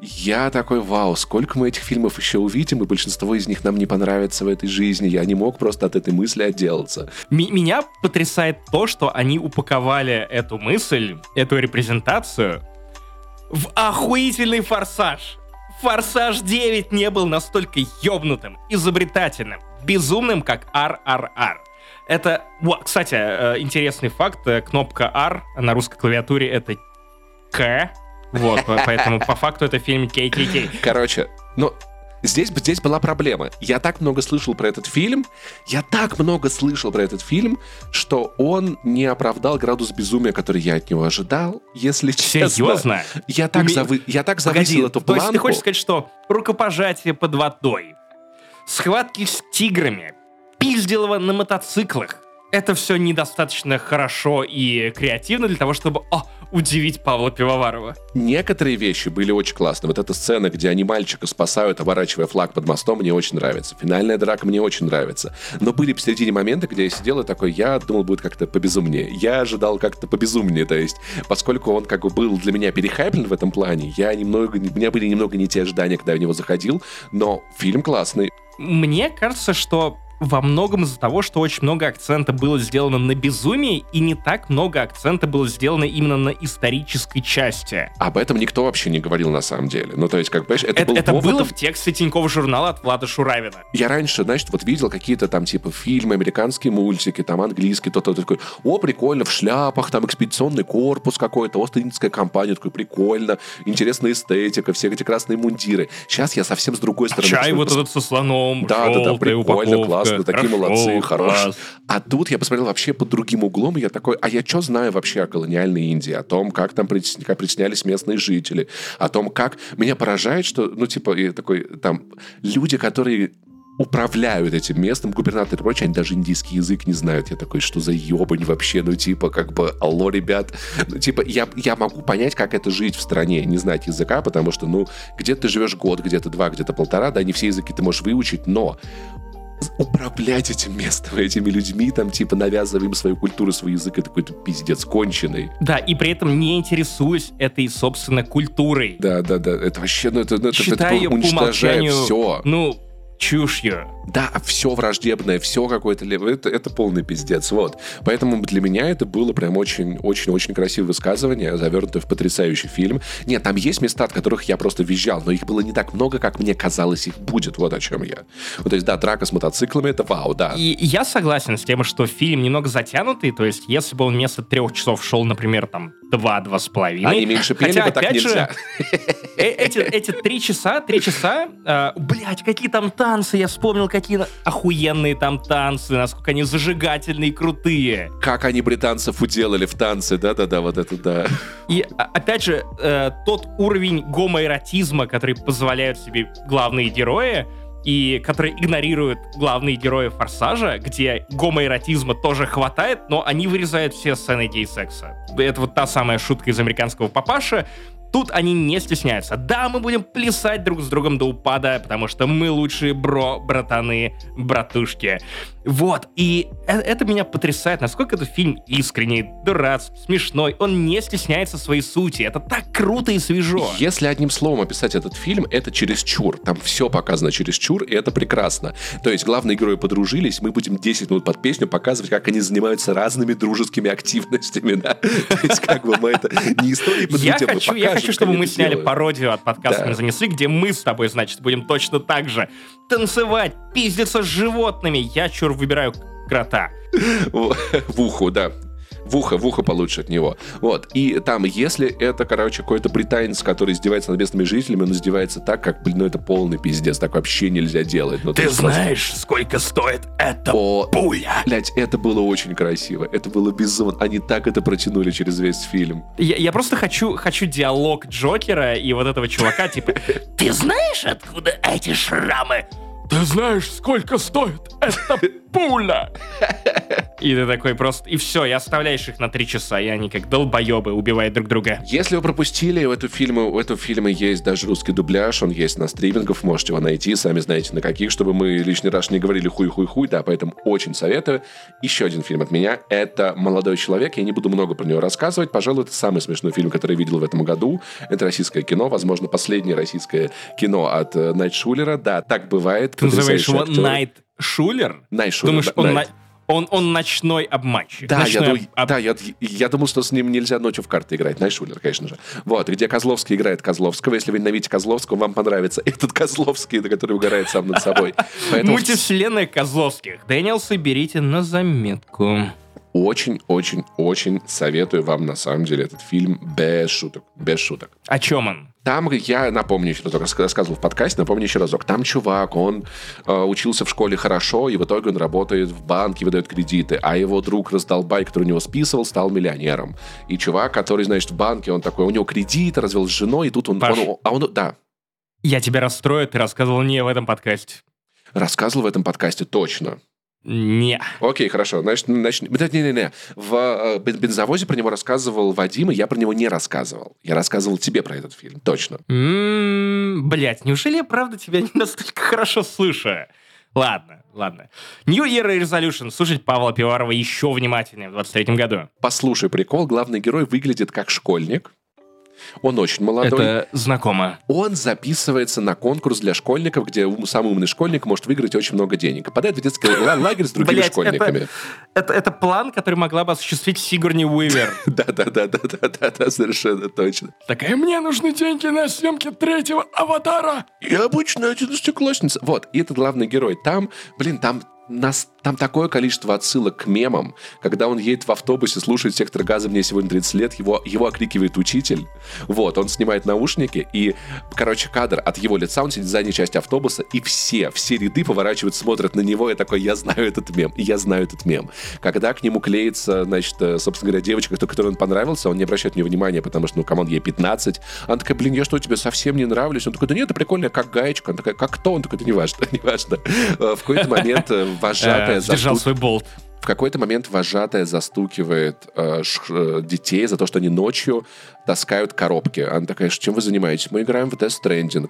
Я такой, вау, сколько мы этих фильмов еще увидим, и большинство из них нам не понравится в этой жизни. Я не мог просто от этой мысли отделаться. Меня потрясает то, что они упаковали эту мысль, эту репрезентацию в охуительный «Форсаж». «Форсаж 9» не был настолько ёбнутым, изобретательным, безумным, как «РРР». Это, кстати, интересный факт, кнопка «R» на русской клавиатуре — это «К». Вот, поэтому по факту это фильм KKK. Короче, ну, Здесь была проблема. Я так много слышал про этот фильм, что он не оправдал градус безумия, который я от него ожидал, если честно. Серьезно? Я так завысил эту планку. То есть ты хочешь сказать, что рукопожатие под водой, схватки с тиграми, пиздилово на мотоциклах, это все недостаточно хорошо и креативно для того, чтобы удивить Павла Пивоварова. Некоторые вещи были очень классные. Вот эта сцена, где они мальчика спасают, оборачивая флаг под мостом, мне очень нравится. Финальная драка мне очень нравится. Но были посередине моменты, где я сидел и такой, я думал, будет как-то побезумнее. Я ожидал как-то побезумнее. То есть, поскольку он как бы был для меня перехайплен в этом плане, у меня были немного не те ожидания, когда я в него заходил, но фильм классный. Мне кажется, что во многом из-за того, что очень много акцента было сделано на безумии, и не так много акцента было сделано именно на исторической части. Об этом никто вообще не говорил на самом деле. Ну, то есть, как бы, это было в тексте Тинькофф журнала от Влада Шуравина. Я раньше, значит, вот видел какие-то там, типа, фильмы, американские мультики, там, английские, то-то, такой, прикольно, в шляпах, там, экспедиционный корпус какой-то, Ост-Индская компания, такой, прикольно, интересная эстетика, все эти красные мундиры. Сейчас я совсем с другой стороны. Чай вот этот со слоном, да, прикольно, классно. Ну, такие молодцы, хорошие. А тут я посмотрел вообще под другим углом, и я такой, а я что знаю вообще о колониальной Индии, о том, как там притеснялись местные жители, о том, как... Меня поражает, что, я такой, там, люди, которые управляют этим местом, губернаторы и прочее, они даже индийский язык не знают. Я такой, что за ебань вообще? Алло, ребят. Я могу понять, как это жить в стране, не знать языка, потому что, где-то ты живешь год, где-то два, где-то полтора, да, не все языки ты можешь выучить, но... управлять этим местом, этими людьми, там, навязывая им свою культуру, свой язык, это какой-то пиздец конченый. Да, и при этом не интересуясь этой, собственно, культурой. Да, это вообще, это уничтожает все. Чушью. Да, все враждебное, все какое-то... Это полный пиздец, вот. Поэтому для меня это было прям очень-очень-очень красивое высказывание, завернутое в потрясающий фильм. Нет, там есть места, от которых я просто визжал, но их было не так много, как мне казалось, их будет, вот о чем я. То есть, да, драка с мотоциклами, это вау, да. И я согласен с тем, что фильм немного затянутый, то есть, если бы он вместо 3 часов шел, например, там, 2-2.5... Они меньше пели, хотя, бы так нельзя. Эти 3 часа... Блять, какие там танцы, я вспомнил, какие охуенные там танцы, насколько они зажигательные и крутые. Как они британцев уделали в танцы, да-да-да, вот это да. И, опять же, тот уровень гомоэротизма, который позволяют себе главные герои, и которые игнорируют главные герои «Форсажа», где гомоэротизма тоже хватает, но они вырезают все сцены гей-секса. Это вот та самая шутка из «Американского папаши». Тут они не стесняются. Да, мы будем плясать друг с другом до упада, потому что мы лучшие братаны, братушки. Вот, и это меня потрясает, насколько этот фильм искренний, дурацкий, смешной. Он не стесняется своей сути. Это так круто и свежо. Если одним словом описать этот фильм, это чересчур. Там все показано чересчур, и это прекрасно. То есть главные герои подружились, мы будем 10 минут под песню показывать, как они занимаются разными дружескими активностями. То есть как бы мы это не истории подведем, мы покажем. Хочу, чтобы мы сняли пародию от подкаста «Мы занесли», где мы с тобой, значит, будем точно так же танцевать, пиздиться с животными. Я, чур, выбираю крота. В уху, да. В ухо получше от него. Вот. И там, если это, какой-то британец, который издевается над местными жителями, он издевается так, как, это полный пиздец. Так вообще нельзя делать. Но ты знаешь, сколько стоит эта пуля? Блять, это было очень красиво. Это было безумно. Они так это протянули через весь фильм. Я просто хочу диалог Джокера и вот этого чувака, типа, ты знаешь, откуда эти шрамы? Ты знаешь, сколько стоит эта пуля? И ты такой просто... И все, и оставляешь их на 3 часа, и они как долбоебы убивают друг друга. Если вы пропустили, у этого фильма есть даже русский дубляж, он есть на стримингах, можете его найти, сами знаете на каких, чтобы мы лишний раз не говорили хуй-хуй-хуй, да, поэтому очень советую. Еще один фильм от меня, это «Молодой человек», я не буду много про него рассказывать, пожалуй, это самый смешной фильм, который я видел в этом году, это российское кино, возможно, последнее российское кино от Найт Шулера, да, так бывает. Ты называешь его Найт Шулер? Найт Шулер. Думаешь, он ночной обманщик. Да, я думал, что с ним нельзя ночью в карты играть. Найт Шулер, конечно же. Вот, где Козловский играет Козловского. Если вы ненавидите Козловского, вам понравится этот Козловский, который угорает сам над собой. Мультивселенная Козловских. Дэниелсы, берите на заметку. очень-очень-очень советую вам, на самом деле, этот фильм без шуток. Без шуток. О чем он? Там, я напомню еще разок, рассказывал в подкасте, напомню еще разок. Там чувак, он учился в школе хорошо, и в итоге он работает в банке, выдает кредиты. А его друг раздолбай, который у него списывал, стал миллионером. И чувак, который, значит, в банке, он такой, у него кредит, развел с женой, и тут он... Паш, он, я тебя расстрою, ты рассказывал не в этом подкасте. Рассказывал в этом подкасте, точно. Не. Окей, хорошо. Значит, не. В бензовозе про него рассказывал Вадим, и я про него не рассказывал. Я рассказывал тебе про этот фильм, точно. Блять, неужели я правда тебя не настолько хорошо слышу? Ладно. New Year Resolution. Слушать Павла Пиварова еще внимательнее в 23-м году. Послушай прикол. Главный герой выглядит как школьник. Он очень молодой. Это знакомо. Он записывается на конкурс для школьников, где самый умный школьник может выиграть очень много денег. Попадает в детский лагерь с другими школьниками. Это план, который могла бы осуществить Сигурни Уивер. Да, совершенно точно. Такая, мне нужны деньги на съемки третьего «Аватара». И обычная 11-классница. Вот, и это главный герой. Там такое количество отсылок к мемам. Когда он едет в автобусе, слушает «Сектор газа», мне сегодня 30 лет, его окрикивает учитель. Вот, он снимает наушники, и, короче, кадр от его лица, он сидит в задней части автобуса, и все ряды поворачивают, смотрят на него, и такой, я знаю этот мем. Когда к нему клеится, значит, собственно говоря, девочка, которой он понравился, он не обращает на нее внимания, потому что, камон, ей 15. Она такая, блин, я что, тебе совсем не нравлюсь? Он такой, да нет, это прикольно, как гаечка. Она такая, как кто? Он такой, да неважно. В какой-то момент... Вожатая держал свой болт. В какой-то момент вожатая застукивает детей за то, что они ночью таскают коробки. Она такая, чем вы занимаетесь? Мы играем в Death Stranding.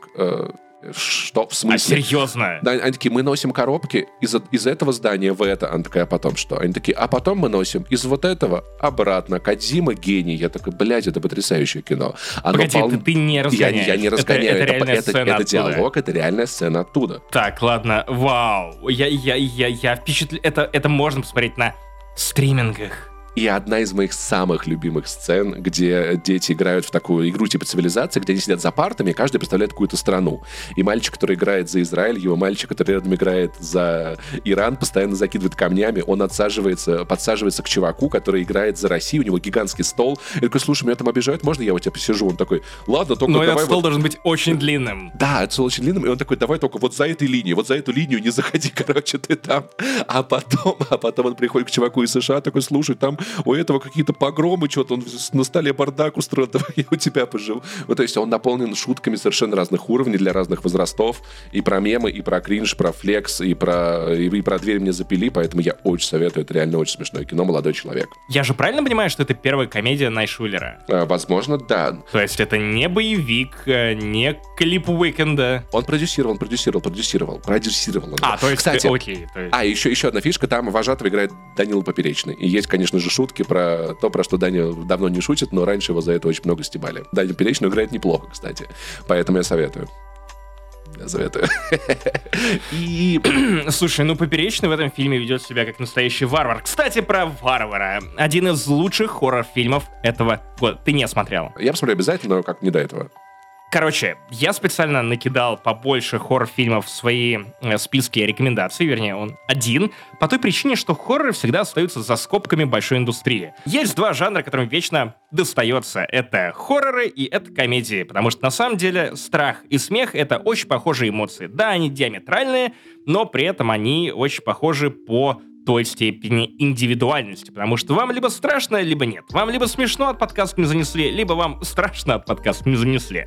Что? В смысле? А серьезно? Да, они такие, мы носим коробки из этого здания в это. Она такая, а потом что? Они такие, а потом мы носим из вот этого обратно. Кодзима гений. Я такой, блядь, это потрясающее кино. Погоди, ты не разгоняешь. Я не разгоняю. Это диалог, это реальная сцена оттуда. Так, ладно, вау. Я впечатлен. Это можно посмотреть на стримингах. И одна из моих самых любимых сцен, где дети играют в такую игру типа цивилизации, где они сидят за партами, и каждый представляет какую-то страну. И мальчик, который играет за Израиль, его мальчик, который рядом играет за Иран, постоянно закидывает камнями, он подсаживается к чуваку, который играет за Россию, у него гигантский стол. Я такой, слушай, меня там обижают, можно я у тебя посижу? Он такой, ладно, только давай... Но этот стол должен быть очень длинным. Да, этот стол очень длинным, и он такой, давай только вот за этой линией, вот за эту линию не заходи, короче, ты там. А потом он приходит к чуваку из США, такой, слушай, там у этого какие-то погромы, что-то он на столе бардак устроил, давай я у тебя поживу. Ну, то есть он наполнен шутками совершенно разных уровней для разных возрастов, и про мемы, и про кринж, про флекс, и про дверь мне запили, поэтому я очень советую, это реально очень смешное кино, молодой человек. Я же правильно понимаю, что это первая комедия Найшулера? Возможно, да. То есть это не боевик, не клип Уикенда? Он продюсировал. То есть, кстати, окей. То есть... еще одна фишка, там вожатого играет Данила Поперечный, и есть, конечно же, шутки про то, про что Даня давно не шутит, но раньше его за это очень много стебали. Даня Перечный играет неплохо, кстати. Поэтому я советую. И... Слушай, Поперечный в этом фильме ведет себя как настоящий варвар. Кстати, про варвара. Один из лучших хоррор-фильмов этого года. Ты не смотрел? Я посмотрю обязательно, но как не до этого. Короче, я специально накидал побольше хоррор-фильмов в свои списки рекомендаций, вернее, он один, по той причине, что хорроры всегда остаются за скобками большой индустрии. Есть два жанра, которым вечно достается. Это хорроры и это комедии, потому что на самом деле страх и смех — это очень похожие эмоции. Да, они диаметральные, но при этом они очень похожи по той степени индивидуальности, потому что вам либо страшно, либо нет. Вам либо смешно от подкаста не занесли, либо вам страшно от подкаста не занесли.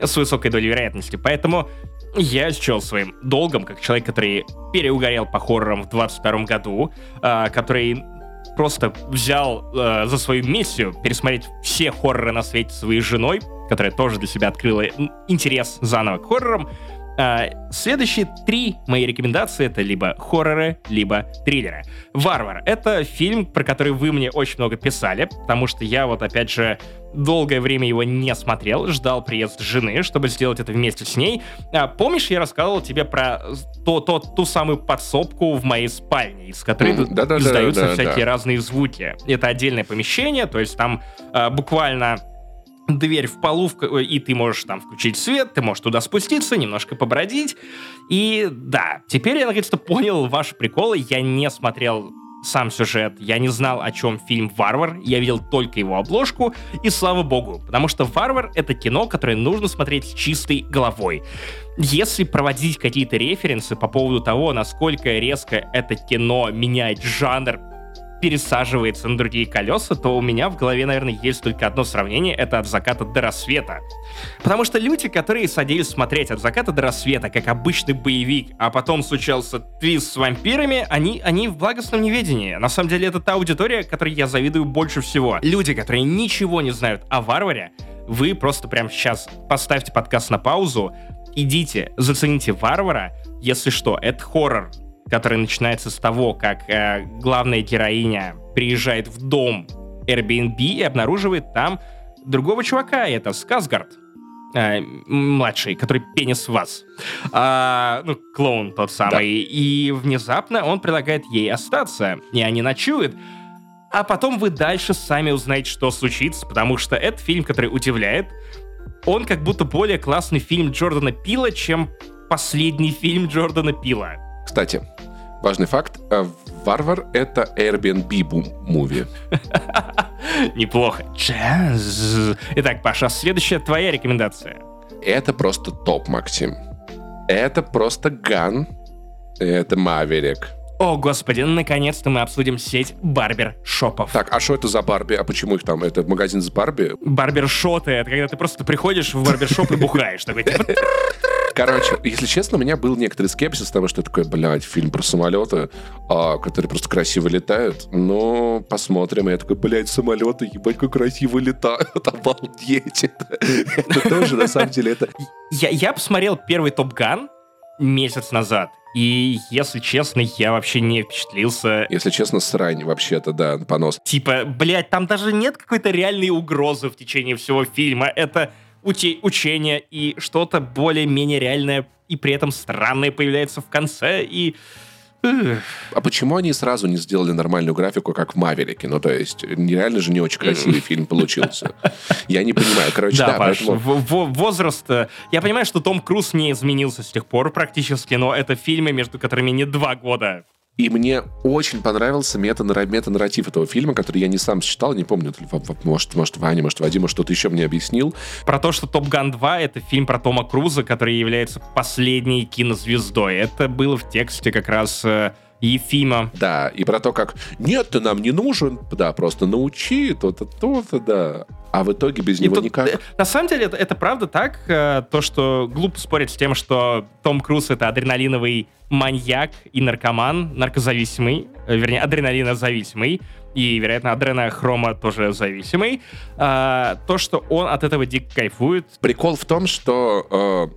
С высокой долей вероятности. Поэтому я счел своим долгом, как человек, который переугорел по хоррорам в 22 году, который просто взял за свою миссию пересмотреть все хорроры на свете своей женой, которая тоже для себя открыла интерес заново к хоррорам. Следующие три мои рекомендации — это либо хорроры, либо триллеры. «Варвар» — это фильм, про который вы мне очень много писали, потому что я вот, опять же, долгое время его не смотрел, ждал приезд жены, чтобы сделать это вместе с ней. Помнишь, я рассказывал тебе про ту самую подсобку в моей спальне, из которой издаются всякие разные звуки. Это отдельное помещение, то есть там буквально... дверь в полу, и ты можешь там включить свет, ты можешь туда спуститься, немножко побродить. И да, теперь я наконец-то понял ваши приколы. Я не смотрел сам сюжет. Я не знал, о чем фильм «Варвар», я видел только его обложку, и слава богу, потому что «Варвар» — это кино, которое нужно смотреть с чистой головой. Если проводить какие-то референсы по поводу того, насколько резко это кино меняет жанр, пересаживается на другие колеса, то у меня в голове, наверное, есть только одно сравнение — это «От заката до рассвета». Потому что люди, которые садились смотреть «От заката до рассвета» как обычный боевик, а потом случался твист с вампирами, они в благостном неведении. На самом деле, это та аудитория, которой я завидую больше всего. Люди, которые ничего не знают о «Варваре», вы просто прямо сейчас поставьте подкаст на паузу, идите, зацените «Варвара». Если что, это хоррор, который начинается с того, как главная героиня приезжает в дом Airbnb и обнаруживает там другого чувака, и это Скарсгард, младший, который пенис в вас. Клоун тот самый. Да. И внезапно он предлагает ей остаться, и они ночуют. А потом вы дальше сами узнаете, что случится, потому что это фильм, который удивляет. Он как будто более классный фильм Джордана Пила, чем последний фильм Джордана Пила. Кстати, важный факт. «Варвар» — это Airbnb-муви. Неплохо. Джаз. Итак, Паша, следующая твоя рекомендация. Это просто топ, Максим. Это просто Ган. Это Маверик. О, господи, наконец-то мы обсудим сеть барбершопов. Так, а что это за барби? А почему их там? Это магазин с барби? Барбершоты — это когда ты просто приходишь в барбершоп и бухаешь. Такой типа... Короче, если честно, у меня был некоторый скепсис, потому что такой, фильм про самолеты, которые просто красиво летают. Но посмотрим. И я такой, самолеты, ебать, как красиво летают. Обалдеть. Это тоже, на самом деле, это... Я посмотрел первый «Топ Ган» месяц назад. И, если честно, я вообще не впечатлился. Если честно, срань вообще-то, да, понос. Типа, там даже нет какой-то реальной угрозы в течение всего фильма. Это учение и что-то более-менее реальное, и при этом странное появляется в конце, и... А почему они сразу не сделали нормальную графику, как в «Маверике»? То есть, реально же не очень красивый фильм получился. Я не понимаю. Короче, да, Паш, возраст... Я понимаю, что Том Круз не изменился с тех пор практически, но это фильмы, между которыми не 2 года. И мне очень понравился метанарратив этого фильма, который я не сам считал, не помню, может Ваня, может Вадим, может что-то еще мне объяснил. Про то, что «Топ Ган 2» — это фильм про Тома Круза, который является последней кинозвездой. Это было в тексте как раз Ефима. Да, и про то, как «нет, ты нам не нужен, да, просто научи, то-то, то-то, да». А в итоге без него никак. На самом деле, это правда так, то, что глупо спорить с тем, что Том Круз — это адреналиновый маньяк и наркоман, наркозависимый, вернее, адреналинозависимый, и, вероятно, адренохрома тоже зависимый. То, что он от этого дико кайфует. Прикол в том, что...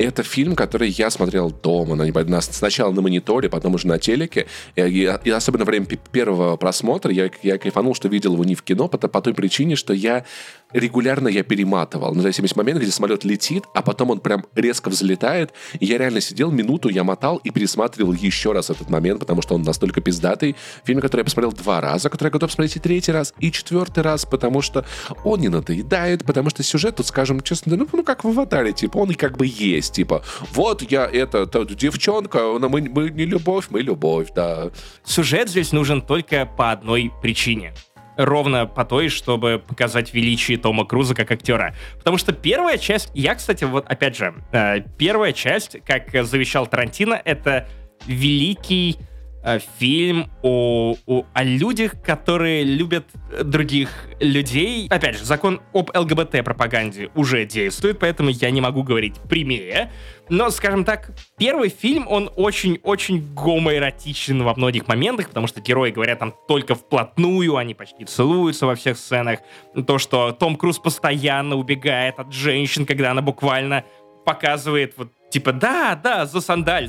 Это фильм, который я смотрел дома, сначала на мониторе, потом уже на телеке. И особенно во время первого просмотра я кайфанул, что видел его не в кино, по той причине, что я регулярно перематывал. То есть есть момент, где самолет летит, а потом он прям резко взлетает. И я реально сидел, минуту я мотал и пересматривал еще раз этот момент, потому что он настолько пиздатый. Фильм, который я посмотрел 2 раза, который я готов посмотреть и 3-й раз, и 4-й раз, потому что он не надоедает, потому что сюжет тут, скажем честно, как в «Аватаре», он и как бы есть. Вот я, эта девчонка, мы не любовь, мы любовь, да. Сюжет здесь нужен только по одной причине. Ровно по той, чтобы показать величие Тома Круза как актера. Потому что первая часть, первая часть, как завещал Тарантино, это великий фильм о людях, которые любят других людей. Опять же, закон об ЛГБТ-пропаганде уже действует, поэтому я не могу говорить прямее. Но, скажем так, первый фильм, он очень-очень гомоэротичен во многих моментах, потому что герои говорят там только вплотную, они почти целуются во всех сценах. То, что Том Круз постоянно убегает от женщин, когда она буквально показывает да, за сандаль.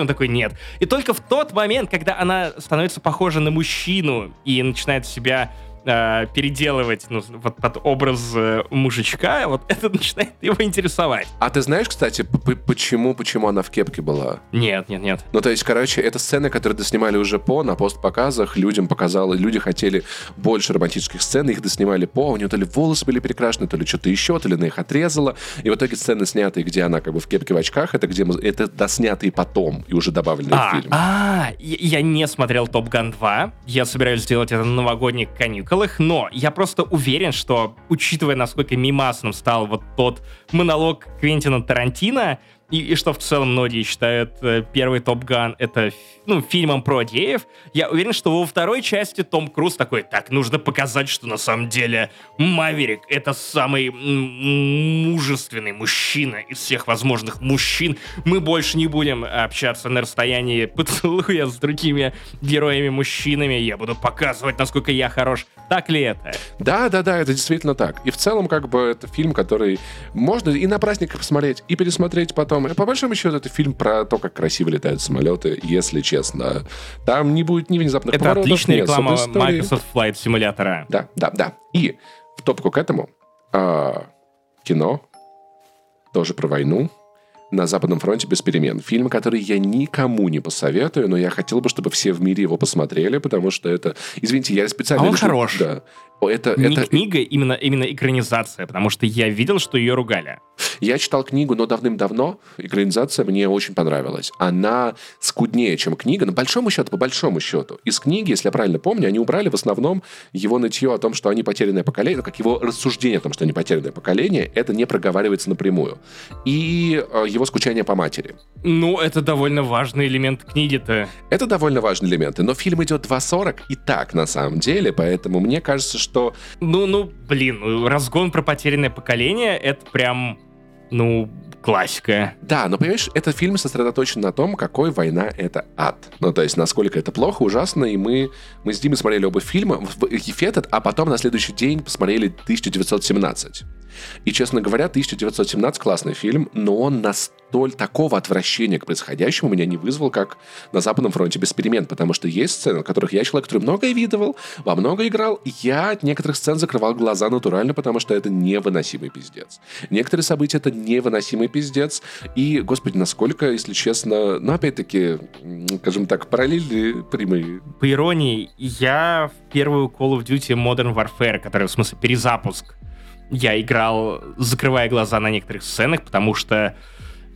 Он такой, нет. И только в тот момент, когда она становится похожа на мужчину и начинает себя переделывать вот под образ мужичка, вот это начинает его интересовать. А ты знаешь, кстати, почему она в кепке была? Нет. Ну, то есть, короче, это сцены, которые доснимали уже на постпоказах, людям показалось, люди хотели больше романтических сцен, их доснимали у нее то ли волосы были перекрашены, то ли что-то еще, то ли она их отрезала, и в итоге сцены снятые, где она как бы в кепке в очках, это где это доснятые потом и уже добавленные в фильм. Я не смотрел Топ Ган 2, я собираюсь сделать это на новогодних каникулах, но я просто уверен, что, учитывая, насколько мимасным стал вот тот монолог Квентина Тарантино, и что в целом многие считают первый Топ Ган это фильмом про геев, я уверен, что во второй части Том Круз такой: так, нужно показать, что на самом деле Маверик — это самый мужественный мужчина из всех возможных мужчин. Мы больше не будем общаться на расстоянии поцелуя с другими героями-мужчинами. Я буду показывать, насколько я хорош. Так ли это? Да, это действительно так. И в целом, как бы, это фильм, который можно и на праздниках посмотреть, и пересмотреть потом. По большому счету, это фильм про то, как красиво летают самолеты, если честно. Там не будет ни внезапных это поворотов. Это отличная реклама Microsoft Flight Simulator. Да. И в топку к этому кино тоже про войну. «На Западном фронте без перемен». Фильм, который я никому не посоветую, но я хотел бы, чтобы все в мире его посмотрели, потому что это... Извините, я специально... А он хорош. Да. Это книга, именно экранизация, потому что я видел, что ее ругали. Я читал книгу, но давным-давно экранизация мне очень понравилась. Она скуднее, чем книга, но по большому счету. Из книги, если я правильно помню, они убрали в основном его нытье о том, что они потерянное поколение, ну, как его рассуждение о том, что они потерянное поколение, это не проговаривается напрямую. И его скучание по матери. Ну, это довольно важный элемент книги-то. Это довольно важный элемент, но фильм идет 2.40 и так, на самом деле, поэтому мне кажется, что... Ну, разгон про потерянное поколение, это прям... классика. Да, но понимаешь, этот фильм сосредоточен на том, какой война — это ад. Ну, то есть, насколько это плохо, ужасно, и мы с Димой смотрели оба фильма, этот, а потом на следующий день посмотрели 1917. И, честно говоря, 1917 — классный фильм, но он настолько такого отвращения к происходящему меня не вызвал, как «На Западном фронте без перемен», потому что есть сцены, в которых я, человек, который многое видывал, во многое играл, и я от некоторых сцен закрывал глаза натурально, потому что это невыносимый пиздец. Некоторые события — это невыносимый пиздец, и, господи, насколько, если честно, опять-таки, скажем так, параллели прямые. По иронии, я в первую Call of Duty Modern Warfare, которая, в смысле, перезапуск, я играл, закрывая глаза на некоторых сценах, потому что,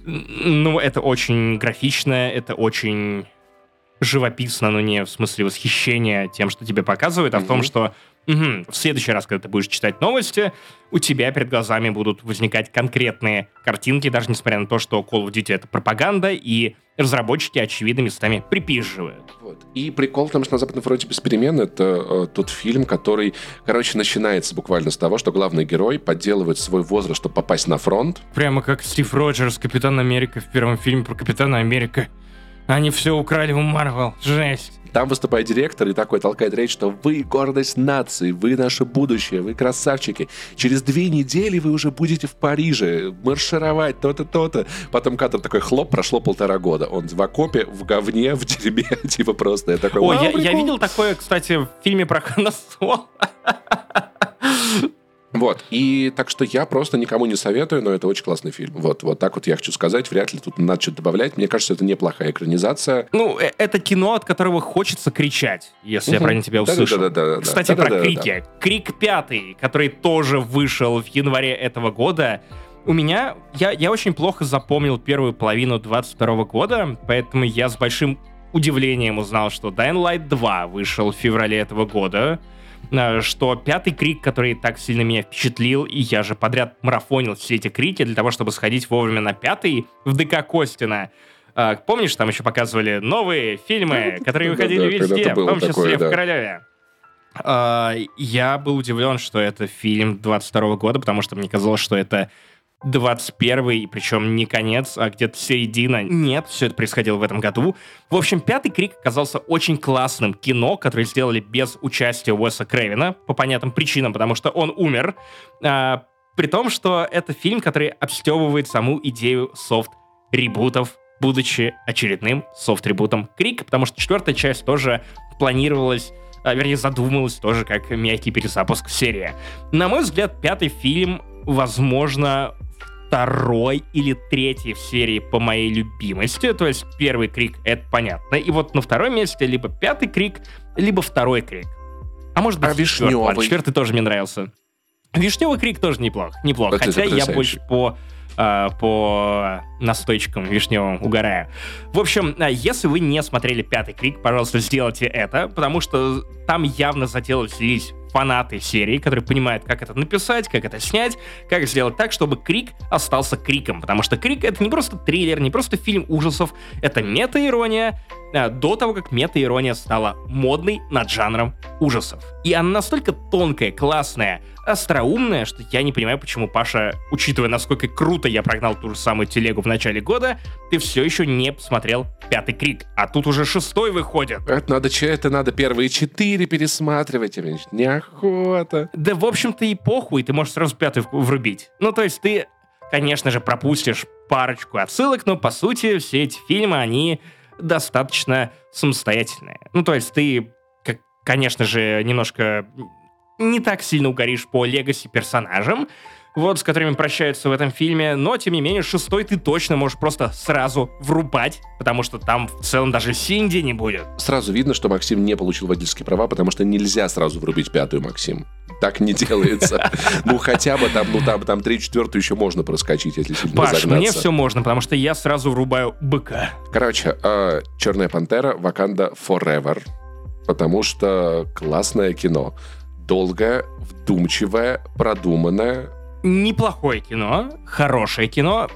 это очень графично, это очень живописно, но не в смысле восхищения тем, что тебе показывают, а в том, что в следующий раз, когда ты будешь читать новости, у тебя перед глазами будут возникать конкретные картинки, даже несмотря на то, что Call of Duty — это пропаганда, и разработчики, очевидно, местами припизживают. Вот. И прикол, потому что «На Западном фронте без перемен» — это тот фильм, который, начинается буквально с того, что главный герой подделывает свой возраст, чтобы попасть на фронт. Прямо как Стив Роджерс, Капитан Америка в первом фильме про Капитана Америка. Они все украли у Марвел. Жесть. Там выступает директор и такой толкает речь, что вы гордость нации, вы наше будущее, вы красавчики. Через 2 недели вы уже будете в Париже маршировать, то-то, то-то. Потом кадр такой хлоп, прошло 1,5 года. Он в окопе, в говне, в дерьме, типа просто. Я такой: ой, я видел такое, кстати, в фильме про Хана Соло. Вот, и так что я просто никому не советую, но это очень классный фильм. Вот так вот я хочу сказать, вряд ли тут надо что-то добавлять. Мне кажется, это неплохая экранизация. Это кино, от которого хочется кричать, если я правильно тебя услышал. Да. Кстати, про крики. Крик 5, который тоже вышел в январе этого года. У меня... Я очень плохо запомнил первую половину 22 года, поэтому я с большим удивлением узнал, что Dying Light 2 вышел в феврале этого года, что 5-й крик, который так сильно меня впечатлил, и я же подряд марафонил все эти крики для того, чтобы сходить вовремя на 5-й в ДК Костина. Помнишь, там еще показывали новые фильмы, которые выходили везде, в том числе в Королеве. Я был удивлен, что это фильм 22 года, потому что мне казалось, что это 21-й, причем не конец, а где-то середина. Нет, все это происходило в этом году. В общем, 5-й крик оказался очень классным кино, которое сделали без участия Уэса Крэвена, по понятным причинам, потому что он умер. При том, что это фильм, который обстебывает саму идею софт-ребутов, будучи очередным софт-ребутом Крик, потому что 4-я часть тоже планировалась вернее, задумалась тоже как мягкий перезапуск серии. На мой взгляд, пятый фильм, возможно, второй или третий в серии по моей любимости. То есть первый Крик — это понятно. И вот на втором месте либо пятый Крик, либо второй Крик. А может быть, Вишневый. Четвертый тоже мне нравился. Вишневый Крик тоже неплох. Вот хотя я больше по настойчикам вишневым угораю. В общем, если вы не смотрели «Пятый Крик», пожалуйста, сделайте это, потому что там явно задействовались фанаты серии, которые понимают, как это написать, как это снять, как сделать так, чтобы Крик остался Криком, потому что Крик — это не просто триллер, не просто фильм ужасов, это мета-ирония до того, как мета-ирония стала модной над жанром ужасов. И она настолько тонкая, классная, остроумная, что я не понимаю, почему, Паша, учитывая, насколько круто я прогнал ту же самую телегу в начале года, ты все еще не посмотрел «Пятый Крик», а тут уже шестой выходит. Это надо первые 4 пересматривать, неохота. Да, в общем-то, и похуй, ты можешь сразу 5-й врубить. Ну, то есть ты, конечно же, пропустишь парочку отсылок, но, по сути, все эти фильмы, они достаточно самостоятельные. Ну, то есть ты, конечно же, немножко не так сильно угоришь по легаси персонажам, вот, с которыми прощаются в этом фильме, но, тем не менее, шестой ты точно можешь просто сразу врубать, потому что там в целом даже Синди не будет. Сразу видно, что Максим не получил водительские права, потому что нельзя сразу врубить пятую, Максим. Так не делается. Ну, хотя бы там 3-4 еще можно проскочить, если сильно загнаться. Паш, мне все можно, потому что я сразу врубаю быка. Короче, «Черная пантера», «Wakanda Forever», потому что классное кино. Долгое, вдумчивое, продуманное. Неплохое кино, хорошее кино,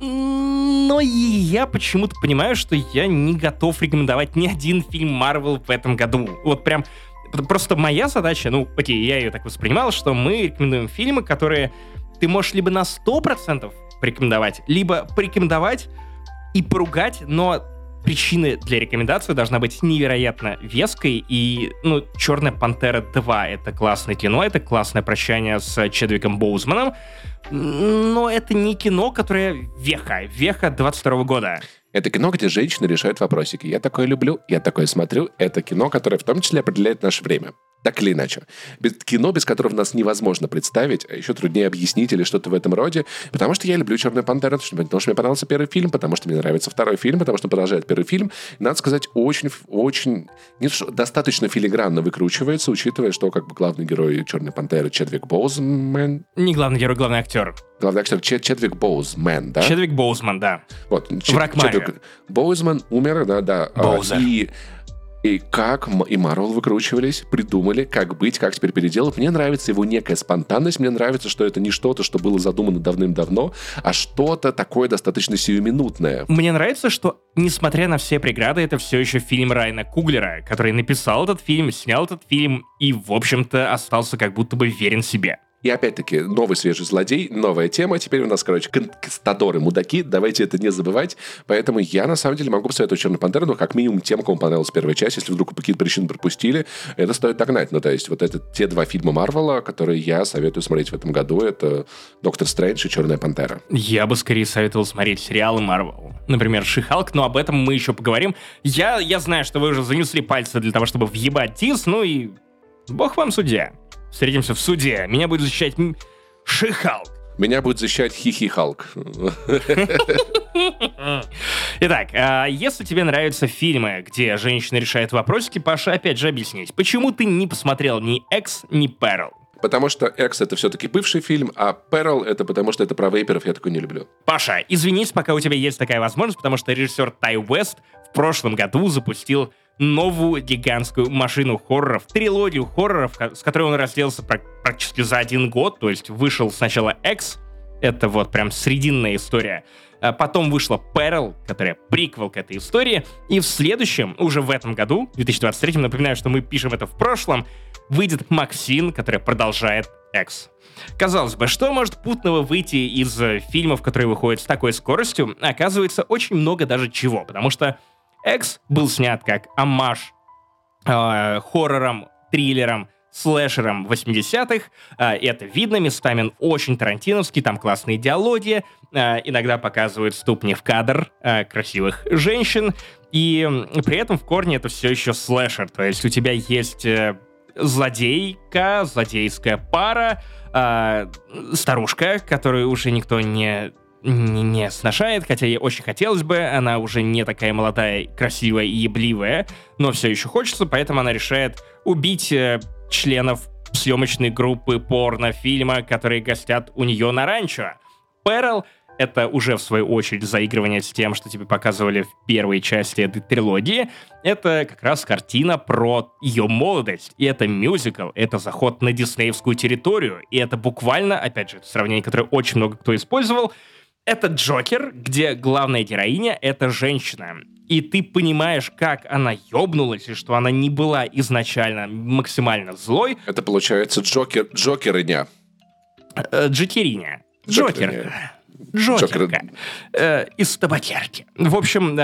но я почему-то понимаю, что я не готов рекомендовать ни один фильм Marvel в этом году. Вот прям просто моя задача, ну окей, я ее так воспринимал, что мы рекомендуем фильмы, которые ты можешь либо на 100% порекомендовать, либо порекомендовать и поругать, но причина для рекомендации должна быть невероятно веской, и, «Черная пантера 2» — это классное кино, это классное прощание с Чедвиком Боузманом, но это не кино, которое веха 22 года. Это кино, где женщины решают вопросики. Я такое люблю, я такое смотрю. Это кино, которое в том числе определяет наше время. Так или иначе. Кино, без которого нас невозможно представить, а еще труднее объяснить или что-то в этом роде, потому что я люблю «Черную пантеру», потому что мне понравился первый фильм, потому что мне нравится второй фильм, потому что продолжает первый фильм. И, надо сказать, очень достаточно филигранно выкручивается, учитывая, что как бы главный герой «Черной пантеры» Чедвик Боузман... Не главный герой, главный актер. Главный актер Чедвик Боузман, да? Чедвик Боузман, да. Вот, враг Марио. Боузман умер, да. Боузер. И Марвел выкручивались, придумали, как быть, как теперь переделать. Мне нравится его некая спонтанность, мне нравится, что это не что-то, что было задумано давным-давно, а что-то такое достаточно сиюминутное. Мне нравится, что, несмотря на все преграды, это все еще фильм Райана Куглера, который написал этот фильм, снял этот фильм и, в общем-то, остался как будто бы верен себе. И опять-таки, новый свежий злодей, новая тема. Теперь у нас, короче, конкистадоры-мудаки. Давайте это не забывать. Поэтому я, на самом деле, могу посоветовать «Черную пантеру», но как минимум тем, кому понравилась первая часть. Если вдруг по каким-то причинам пропустили, это стоит догнать. Ну, то есть, вот это те 2 фильма Марвела, которые я советую смотреть в этом году. Это «Доктор Стрэндж» и «Черная пантера». Я бы скорее советовал смотреть сериалы Марвел. Например, «Ши-Халк», но об этом мы еще поговорим. Я знаю, что вы уже занесли пальцы для того, чтобы въебать тис, ну и бог вам судья. Встретимся в суде. Меня будет защищать Ши-Халк. Меня будет защищать Хи-Хи-Халк. Итак, если тебе нравятся фильмы, где женщина решает вопросики, Паша, опять же объяснись, почему ты не посмотрел ни «Экс», ни «Перл»? Потому что «Экс» — это все-таки бывший фильм, а «Перл» — это потому что это про вейперов, я такой не люблю. Паша, извинись, пока у тебя есть такая возможность, потому что режиссер Тай Уэст в прошлом году запустил новую гигантскую машину хорроров, трилогию хорроров, с которой он разделался практически за 1 год, то есть вышел сначала «Экс», это вот прям срединная история, а потом вышла «Перл», которая приквел к этой истории, и в следующем, уже в этом году, в 2023, напоминаю, что мы пишем это в прошлом, выйдет «Максин», которая продолжает «Экс». Казалось бы, что может путного выйти из фильмов, которые выходят с такой скоростью? Оказывается, очень много даже чего, потому что «Экс» был снят как оммаж хоррорам, триллерам, слэшером 80-х. Это видно, местами он очень тарантиновский, там классные диалоги, иногда показывают ступни в кадр красивых женщин, и при этом в корне это все еще слэшер, то есть у тебя есть злодейка, злодейская пара, старушка, которую уже никто не сношает, хотя ей очень хотелось бы, она уже не такая молодая, красивая и ебливая, но все еще хочется, поэтому она решает убить членов съемочной группы порнофильма, которые гостят у нее на ранчо. Перл — это уже, в свою очередь, заигрывание с тем, что тебе показывали в первой части этой трилогии. Это как раз картина про ее молодость. И это мюзикл, это заход на диснеевскую территорию. И это буквально, опять же, это сравнение, которое очень много кто использовал, это Джокер, где главная героиня — это женщина. И ты понимаешь, как она ёбнулась, и что она не была изначально максимально злой. Это, получается, Джокериня. Джокериня. Джокерка. Из табакерки. В общем,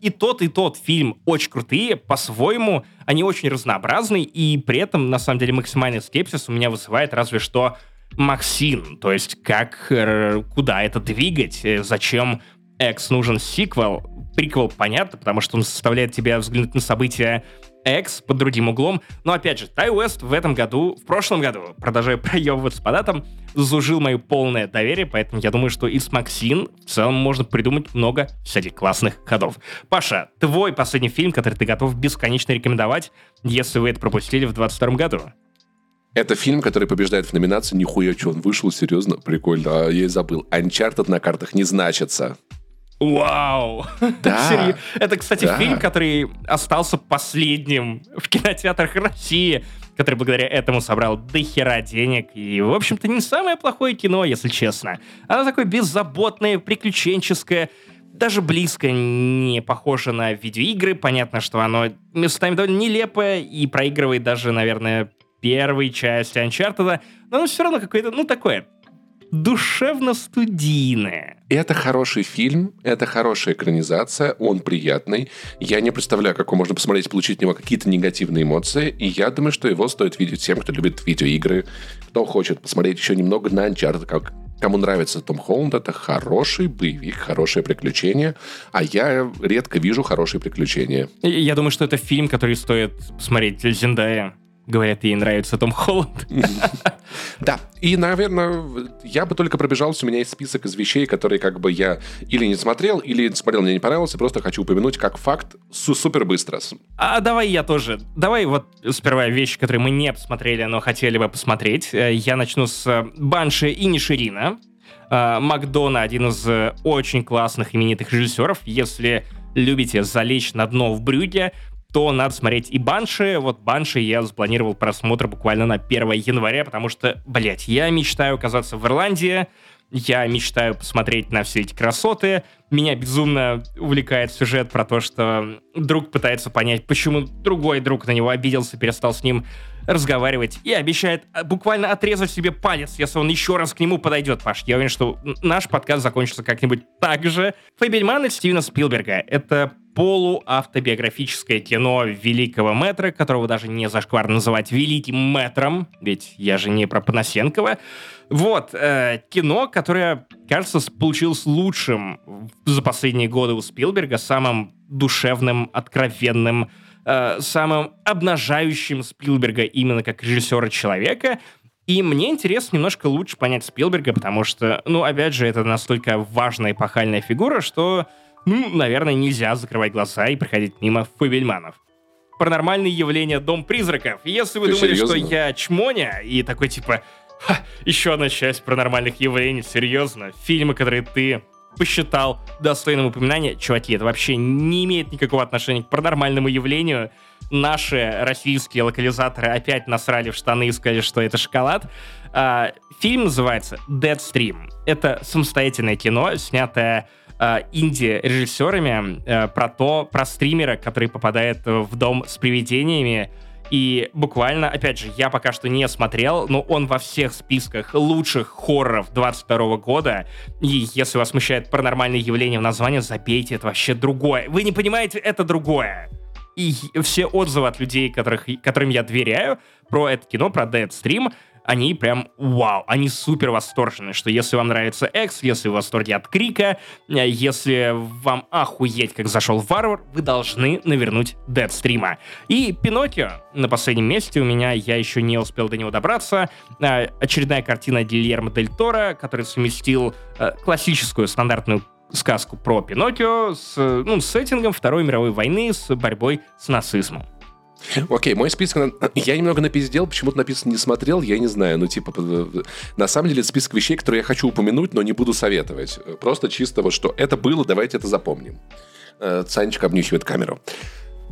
и тот фильм очень крутые, по-своему. Они очень разнообразны, и при этом, на самом деле, максимальный скепсис у меня вызывает разве что Максин, то есть как, куда это двигать, зачем X нужен сиквел, приквел понятно, потому что он заставляет тебя взглянуть на события X под другим углом, но опять же, Тай Уэст в прошлом году, продолжая проебываться по датам, заслужил мое полное доверие, поэтому я думаю, что и с Максин в целом можно придумать много всяких классных ходов. Паша, твой последний фильм, который ты готов бесконечно рекомендовать, если вы это пропустили в 2022 году? Это фильм, который побеждает в номинации. Нихуя, что он вышел, серьезно? Прикольно, я и забыл. Uncharted на картах не значится. Вау! Да. Это, кстати, да. Фильм, который остался последним в кинотеатрах России, который благодаря этому собрал дохера денег. И, в общем-то, не самое плохое кино, если честно. Оно такое беззаботное, приключенческое, даже близко не похоже на видеоигры. Понятно, что оно местами довольно нелепое и проигрывает даже, наверное, первой части Uncharted, но оно все равно какое-то, такое душевно-студийное. Это хороший фильм, это хорошая экранизация, он приятный. Я не представляю, как его можно посмотреть и получить от него какие-то негативные эмоции, и я думаю, что его стоит видеть всем, кто любит видеоигры, кто хочет посмотреть еще немного на Uncharted, кому нравится Том Холланд, это хороший боевик, хорошее приключение. А я редко вижу хорошие приключения. Я думаю, что это фильм, который стоит посмотреть Зендая. Говорят, ей нравится Том Холланд. Да, и, наверное, я бы только пробежался, у меня есть список из вещей, которые я или не смотрел, или смотрел, мне не понравилось, и просто хочу упомянуть как факт супер быстро. А давай я тоже. Давай вот сперва вещи, которые мы не посмотрели, но хотели бы посмотреть. Я начну с Банши и Ниширина. Макдона, один из очень классных именитых режиссеров. Если любите залечь на дно в брюге, то надо смотреть и Банши. Вот Банши я запланировал просмотр буквально на 1 января, потому что, я мечтаю оказаться в Ирландии, я мечтаю посмотреть на все эти красоты. Меня безумно увлекает сюжет про то, что друг пытается понять, почему другой друг на него обиделся, перестал с ним разговаривать и обещает буквально отрезать себе палец, если он еще раз к нему подойдет, Паш. Я уверен, что наш подкаст закончится как-нибудь так же. «Фабельманы» Стивена Спилберга. Это полуавтобиографическое кино великого мэтра, которого даже не зашкварно называть великим мэтром, ведь я же не про Панасенкова. Вот, кино, которое, кажется, получилось лучшим за последние годы у Спилберга, самым душевным, откровенным, самым обнажающим Спилберга именно как режиссера человека. И мне интересно немножко лучше понять Спилберга, потому что, опять же, это настолько важная эпохальная фигура, что наверное, нельзя закрывать глаза и проходить мимо фабельманов. Паранормальные явления «Дом призраков». Если вы думали, серьезно? Что я чмоня, и такой еще одна часть паранормальных явлений, серьезно, фильмы, которые ты посчитал достойным упоминания, чуваки, это вообще не имеет никакого отношения к паранормальному явлению. Наши российские локализаторы опять насрали в штаны и сказали, что это шоколад. Фильм называется «Deadstream». Это самостоятельное кино, снятое инди-режиссерами про стримера, который попадает в дом с привидениями. И буквально, опять же, я пока что не смотрел, но он во всех списках лучших хорроров 22 года. И если вас смущает паранормальное явление в названии, забейте, это вообще другое. Вы не понимаете, это другое. И все отзывы от людей, которым я доверяю, про это кино, про Deadstream, они прям вау, они супер восторжены, что если вам нравится Экс, если вы в восторге от Крика, если вам охуеть, как зашел Варвар, вы должны навернуть Deadstream. И Пиноккио на последнем месте у меня, я еще не успел до него добраться. Очередная картина Гильермо Дель Торо, который совместил классическую стандартную сказку про Пиноккио с сеттингом Второй мировой войны, с борьбой с нацизмом. Окей, мой список... Я немного напиздел, почему-то написано «не смотрел», я не знаю. На самом деле, список вещей, которые я хочу упомянуть, но не буду советовать. Просто чисто вот что это было, давайте это запомним. Санечка обнюхивает камеру.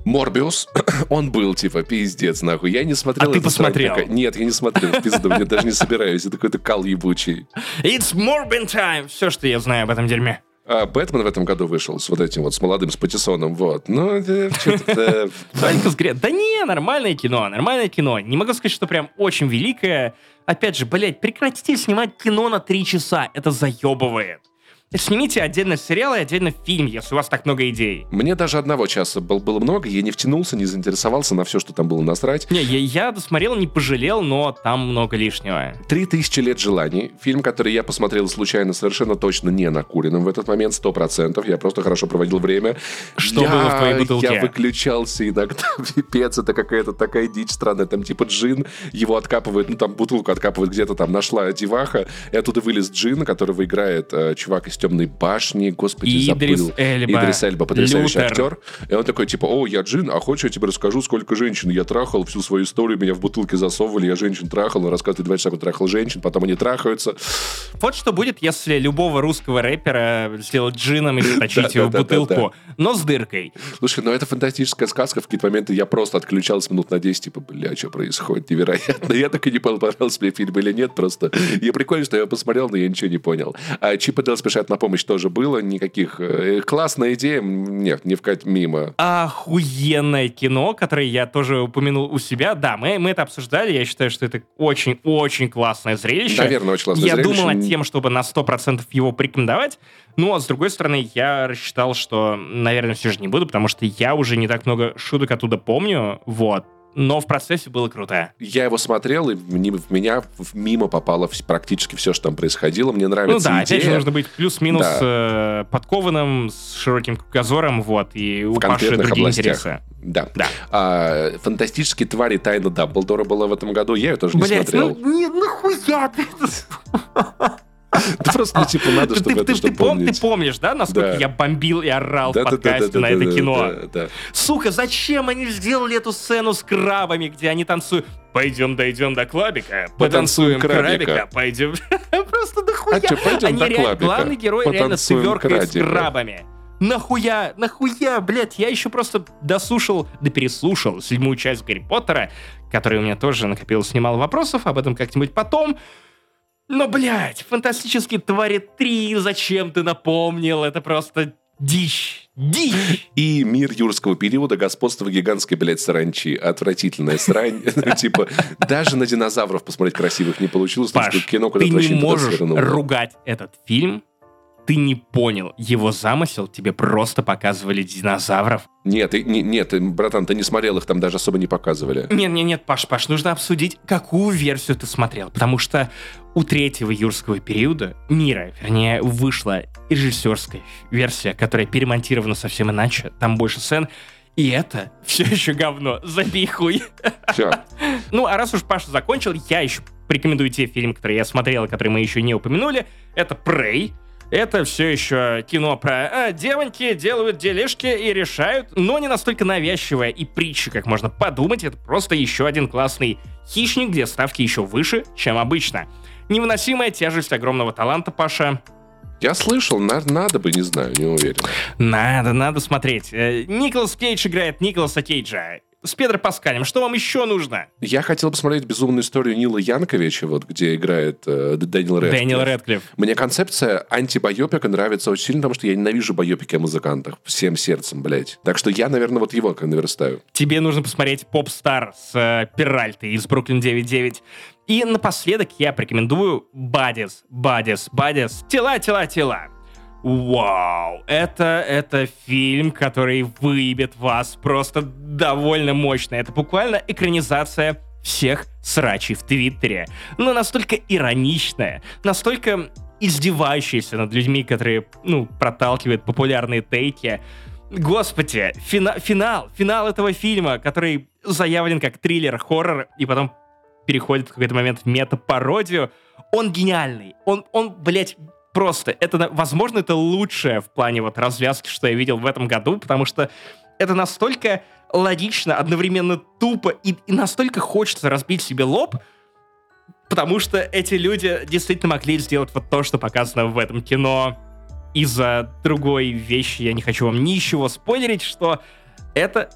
Морбиус, он был, пиздец, нахуй. Я не смотрел. А ты посмотрел? Нет, я не смотрел. Я даже не собираюсь. Это какой-то кал ебучий. It's Morbin time! Все, что я знаю об этом дерьме. А Бэтмен в этом году вышел с вот этим вот, с молодым, с Паттинсоном, вот. Ну, что-то... Да не, нормальное кино. Не могу сказать, что прям очень великое. Опять же, прекратите снимать кино на 3 часа. Это заебывает. Снимите отдельно сериал и отдельно фильм, если у вас так много идей. Мне даже 1 часа было много, я не втянулся, не заинтересовался на все, что там было насрать. Не, я досмотрел, не пожалел, но там много лишнего. 3000 лет желаний. Фильм, который я посмотрел случайно, совершенно точно не накуренным в этот момент, 100%. Я просто хорошо проводил время. Что было в твоей бутылке? Я выключался иногда, пипец, это какая-то такая дичь странная. Там джин, его откапывают, бутылку откапывают где-то там, нашла деваха, и оттуда вылез джин, которого играет чувак из «Темной башни», господи, забыл. Идрис Эльба, потрясающий актер. И он такой, я джин, а хочешь, я тебе расскажу, сколько женщин я трахал, всю свою историю, меня в бутылке засовывали, я женщин трахал, он рассказывает 2 часа, как трахал женщин, потом они трахаются. Вот что будет, если любого русского рэпера сделать джином и заточить его в бутылку, но с дыркой. Слушай, это фантастическая сказка, в какие-то моменты я просто отключался минут на 10, что происходит, невероятно. Я так и не понял, понравился мне фильм или нет, просто. Я прикольно, что я посмотрел, но я ничего не понял. А Чип и Дейл Спешат на помощь тоже было, никаких. Классная идея, нет, не вкать мимо. Охуенное кино, которое я тоже упомянул у себя. Да, мы это обсуждали, я считаю, что это очень-очень классное зрелище. Наверное, очень классное зрелище. Я думал над тем, чтобы на 100% его порекомендовать, но, с другой стороны, я рассчитал, что, наверное, все же не буду, потому что я уже не так много шуток оттуда помню, вот. Но в процессе было круто. Я его смотрел, и в меня мимо попало практически все, что там происходило. Мне нравится идея. Опять же, нужно быть плюс-минус подкованным, с широким кругозором, и упавшие другие областях интересы. Да. «Фантастические твари. Тайна Дамблдора» была в этом году. Я ее тоже не смотрел. Нахуя ты это... Да просто, надо, чтобы это помнить. Ты помнишь, да, насколько я бомбил и орал в подкасте на это кино? Сука, зачем они сделали эту сцену с крабами, где они танцуют? Пойдем, дойдем до клабика, потанцуем крабика, пойдем... Просто дохуя! Главный герой реально с сверкает с крабами. Нахуя, я еще просто переслушал 7-ю часть Гарри Поттера, которая у меня тоже накопилось немало вопросов, об этом как-нибудь потом. Но, «Фантастические твари 3», зачем ты напомнил? Это просто дичь. И «Мир юрского периода. Господство гигантской, саранчи». Отвратительная срань. Даже на динозавров посмотреть красивых не получилось. Паш, ты не можешь ругать этот фильм. Ты не понял его замысел, тебе просто показывали динозавров. Нет, братан, ты не смотрел, их там даже особо не показывали. Нет, Паш, нужно обсудить, какую версию ты смотрел, потому что у 3-го юрского периода вышла режиссерская версия, которая перемонтирована совсем иначе, там больше сцен, и это все еще говно, забей хуй. Все. А раз уж Паша закончил, я еще порекомендую те фильмы, которые я смотрел, которые мы еще не упомянули, это «Prey». Это все еще кино про девоньки делают делишки и решают, но не настолько навязчивая и притча, как можно подумать. Это просто еще один классный «Хищник», где ставки еще выше, чем обычно. Невыносимая тяжесть огромного таланта, Паша. Я слышал, надо бы, не знаю, не уверен. Надо смотреть. Николас Кейдж играет Николаса Кейджа. С Педро Паскалем. Что вам еще нужно? Я хотел посмотреть «Безумную историю Нила Янковича», где играет Дэниел Рэдклифф. Мне концепция антибайопика нравится очень сильно, потому что я ненавижу байопики о музыкантах. Всем сердцем, Так что я, наверное, его наверстаю. Тебе нужно посмотреть «Поп-стар» с Перальтой из «Бруклин 9.9». И напоследок я порекомендую «Бадис». «Тела». Вау, это фильм, который выебет вас просто довольно мощная. Это буквально экранизация всех срачей в Твиттере. Но настолько ироничная, настолько издевающаяся над людьми, которые, проталкивают популярные тейки. Господи, финал этого фильма, который заявлен как триллер, хоррор, и потом переходит в какой-то момент в мета-пародию, он гениальный. Он, блядь, просто... Возможно, это лучшее в плане развязки, что я видел в этом году, потому что это настолько логично, одновременно тупо, и настолько хочется разбить себе лоб, потому что эти люди действительно могли сделать вот то, что показано в этом кино. Из-за другой вещи я не хочу вам ничего спойлерить, что это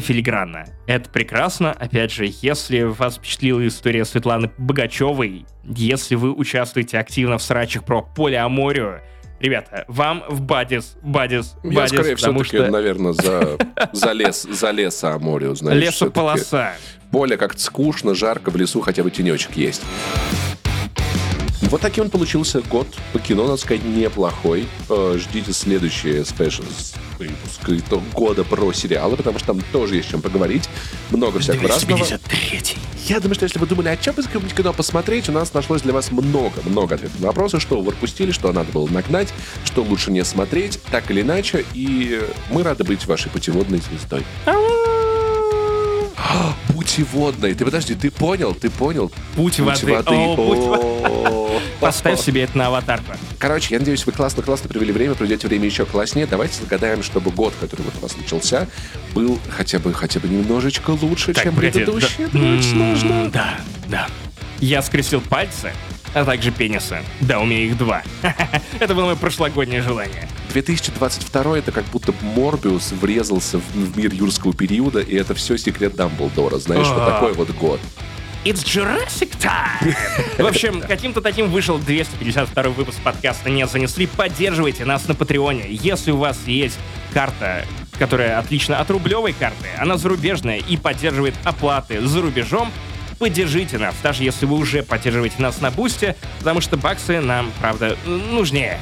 филигранно. Это прекрасно. Опять же, если вас впечатлила история Светланы Богачевой, если вы участвуете активно в срачах про полиаморию, ребята, вам в бадис. Я, скорее, все-таки, наверное, за лесоаморию, знаешь. Лесополоса. Поле как-то скучно, жарко, в лесу хотя бы тенечек есть. Вот таким он получился год. По кино, надо сказать, неплохой. Ждите следующие спешл выпуск года про сериалы, потому что там тоже есть чем поговорить. Много всякого разного. 253-й. Я думаю, что если вы думали, о чем из какого-нибудь кино посмотреть, у нас нашлось для вас много ответов на вопросы, что вы пропустили, что надо было нагнать, что лучше не смотреть, так или иначе. И мы рады быть вашей путеводной звездой. Путеводной. Ты понял? Путь воды. Поставь себе это на аватарку. Короче, я надеюсь, вы классно провели время, проведете время еще класснее. Давайте загадаем, чтобы год, который вот у вас начался, был хотя бы немножечко лучше, так, чем предыдущий. Да. Это очень сложно. Да. Я скрестил пальцы, а также пенисы. Да, у меня их 2. Это было мое прошлогоднее желание. 2022 это как будто Морбиус врезался в мир юрского периода, и это все секрет Дамблдора. Знаешь, вот такой вот год. It's Jurassic Time! В общем, каким-то таким вышел 252 выпуск подкаста «Не занесли». Поддерживайте нас на Патреоне. Если у вас есть карта, которая отлична от рублевой карты, она зарубежная и поддерживает оплаты за рубежом, поддержите нас, даже если вы уже поддерживаете нас на Бусте, потому что баксы нам, правда, нужнее.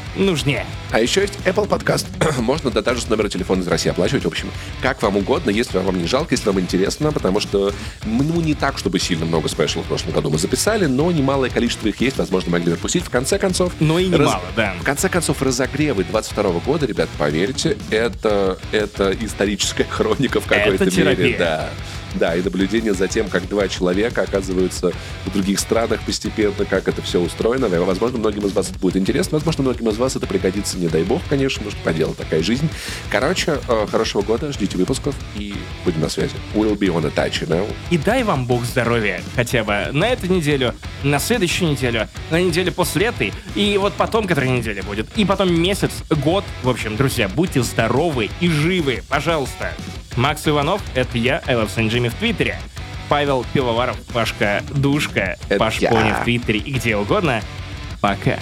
А еще есть Apple Podcast. Можно даже с номера телефона из России оплачивать, в общем, как вам угодно, если вам не жалко, если вам интересно, потому что, не так, чтобы сильно много спешлов в прошлом году мы записали, но немалое количество их есть, возможно, могли пропустить. В конце концов... В конце концов, разогревы 22 года, ребят, поверьте, это историческая хроника в какой-то мере. Да, и наблюдение за тем, как 2 человека оказываются в других странах постепенно, как это все устроено. Возможно, многим из вас это будет интересно, возможно, многим из вас это пригодится, не дай бог, конечно, потому что поделать такая жизнь. Короче, хорошего года, ждите выпусков и будем на связи. We'll be on a touch, you know? И дай вам бог здоровья хотя бы на эту неделю, на следующую неделю, на неделю после этой, и вот потом, которая неделя будет, и потом месяц, год. В общем, друзья, будьте здоровы и живы, пожалуйста. Макс Иванов, это я, I Love St. Jimmy в Твиттере. Павел Пивоваров, Пашка Душка, Паш Пони в Твиттере и где угодно. Пока.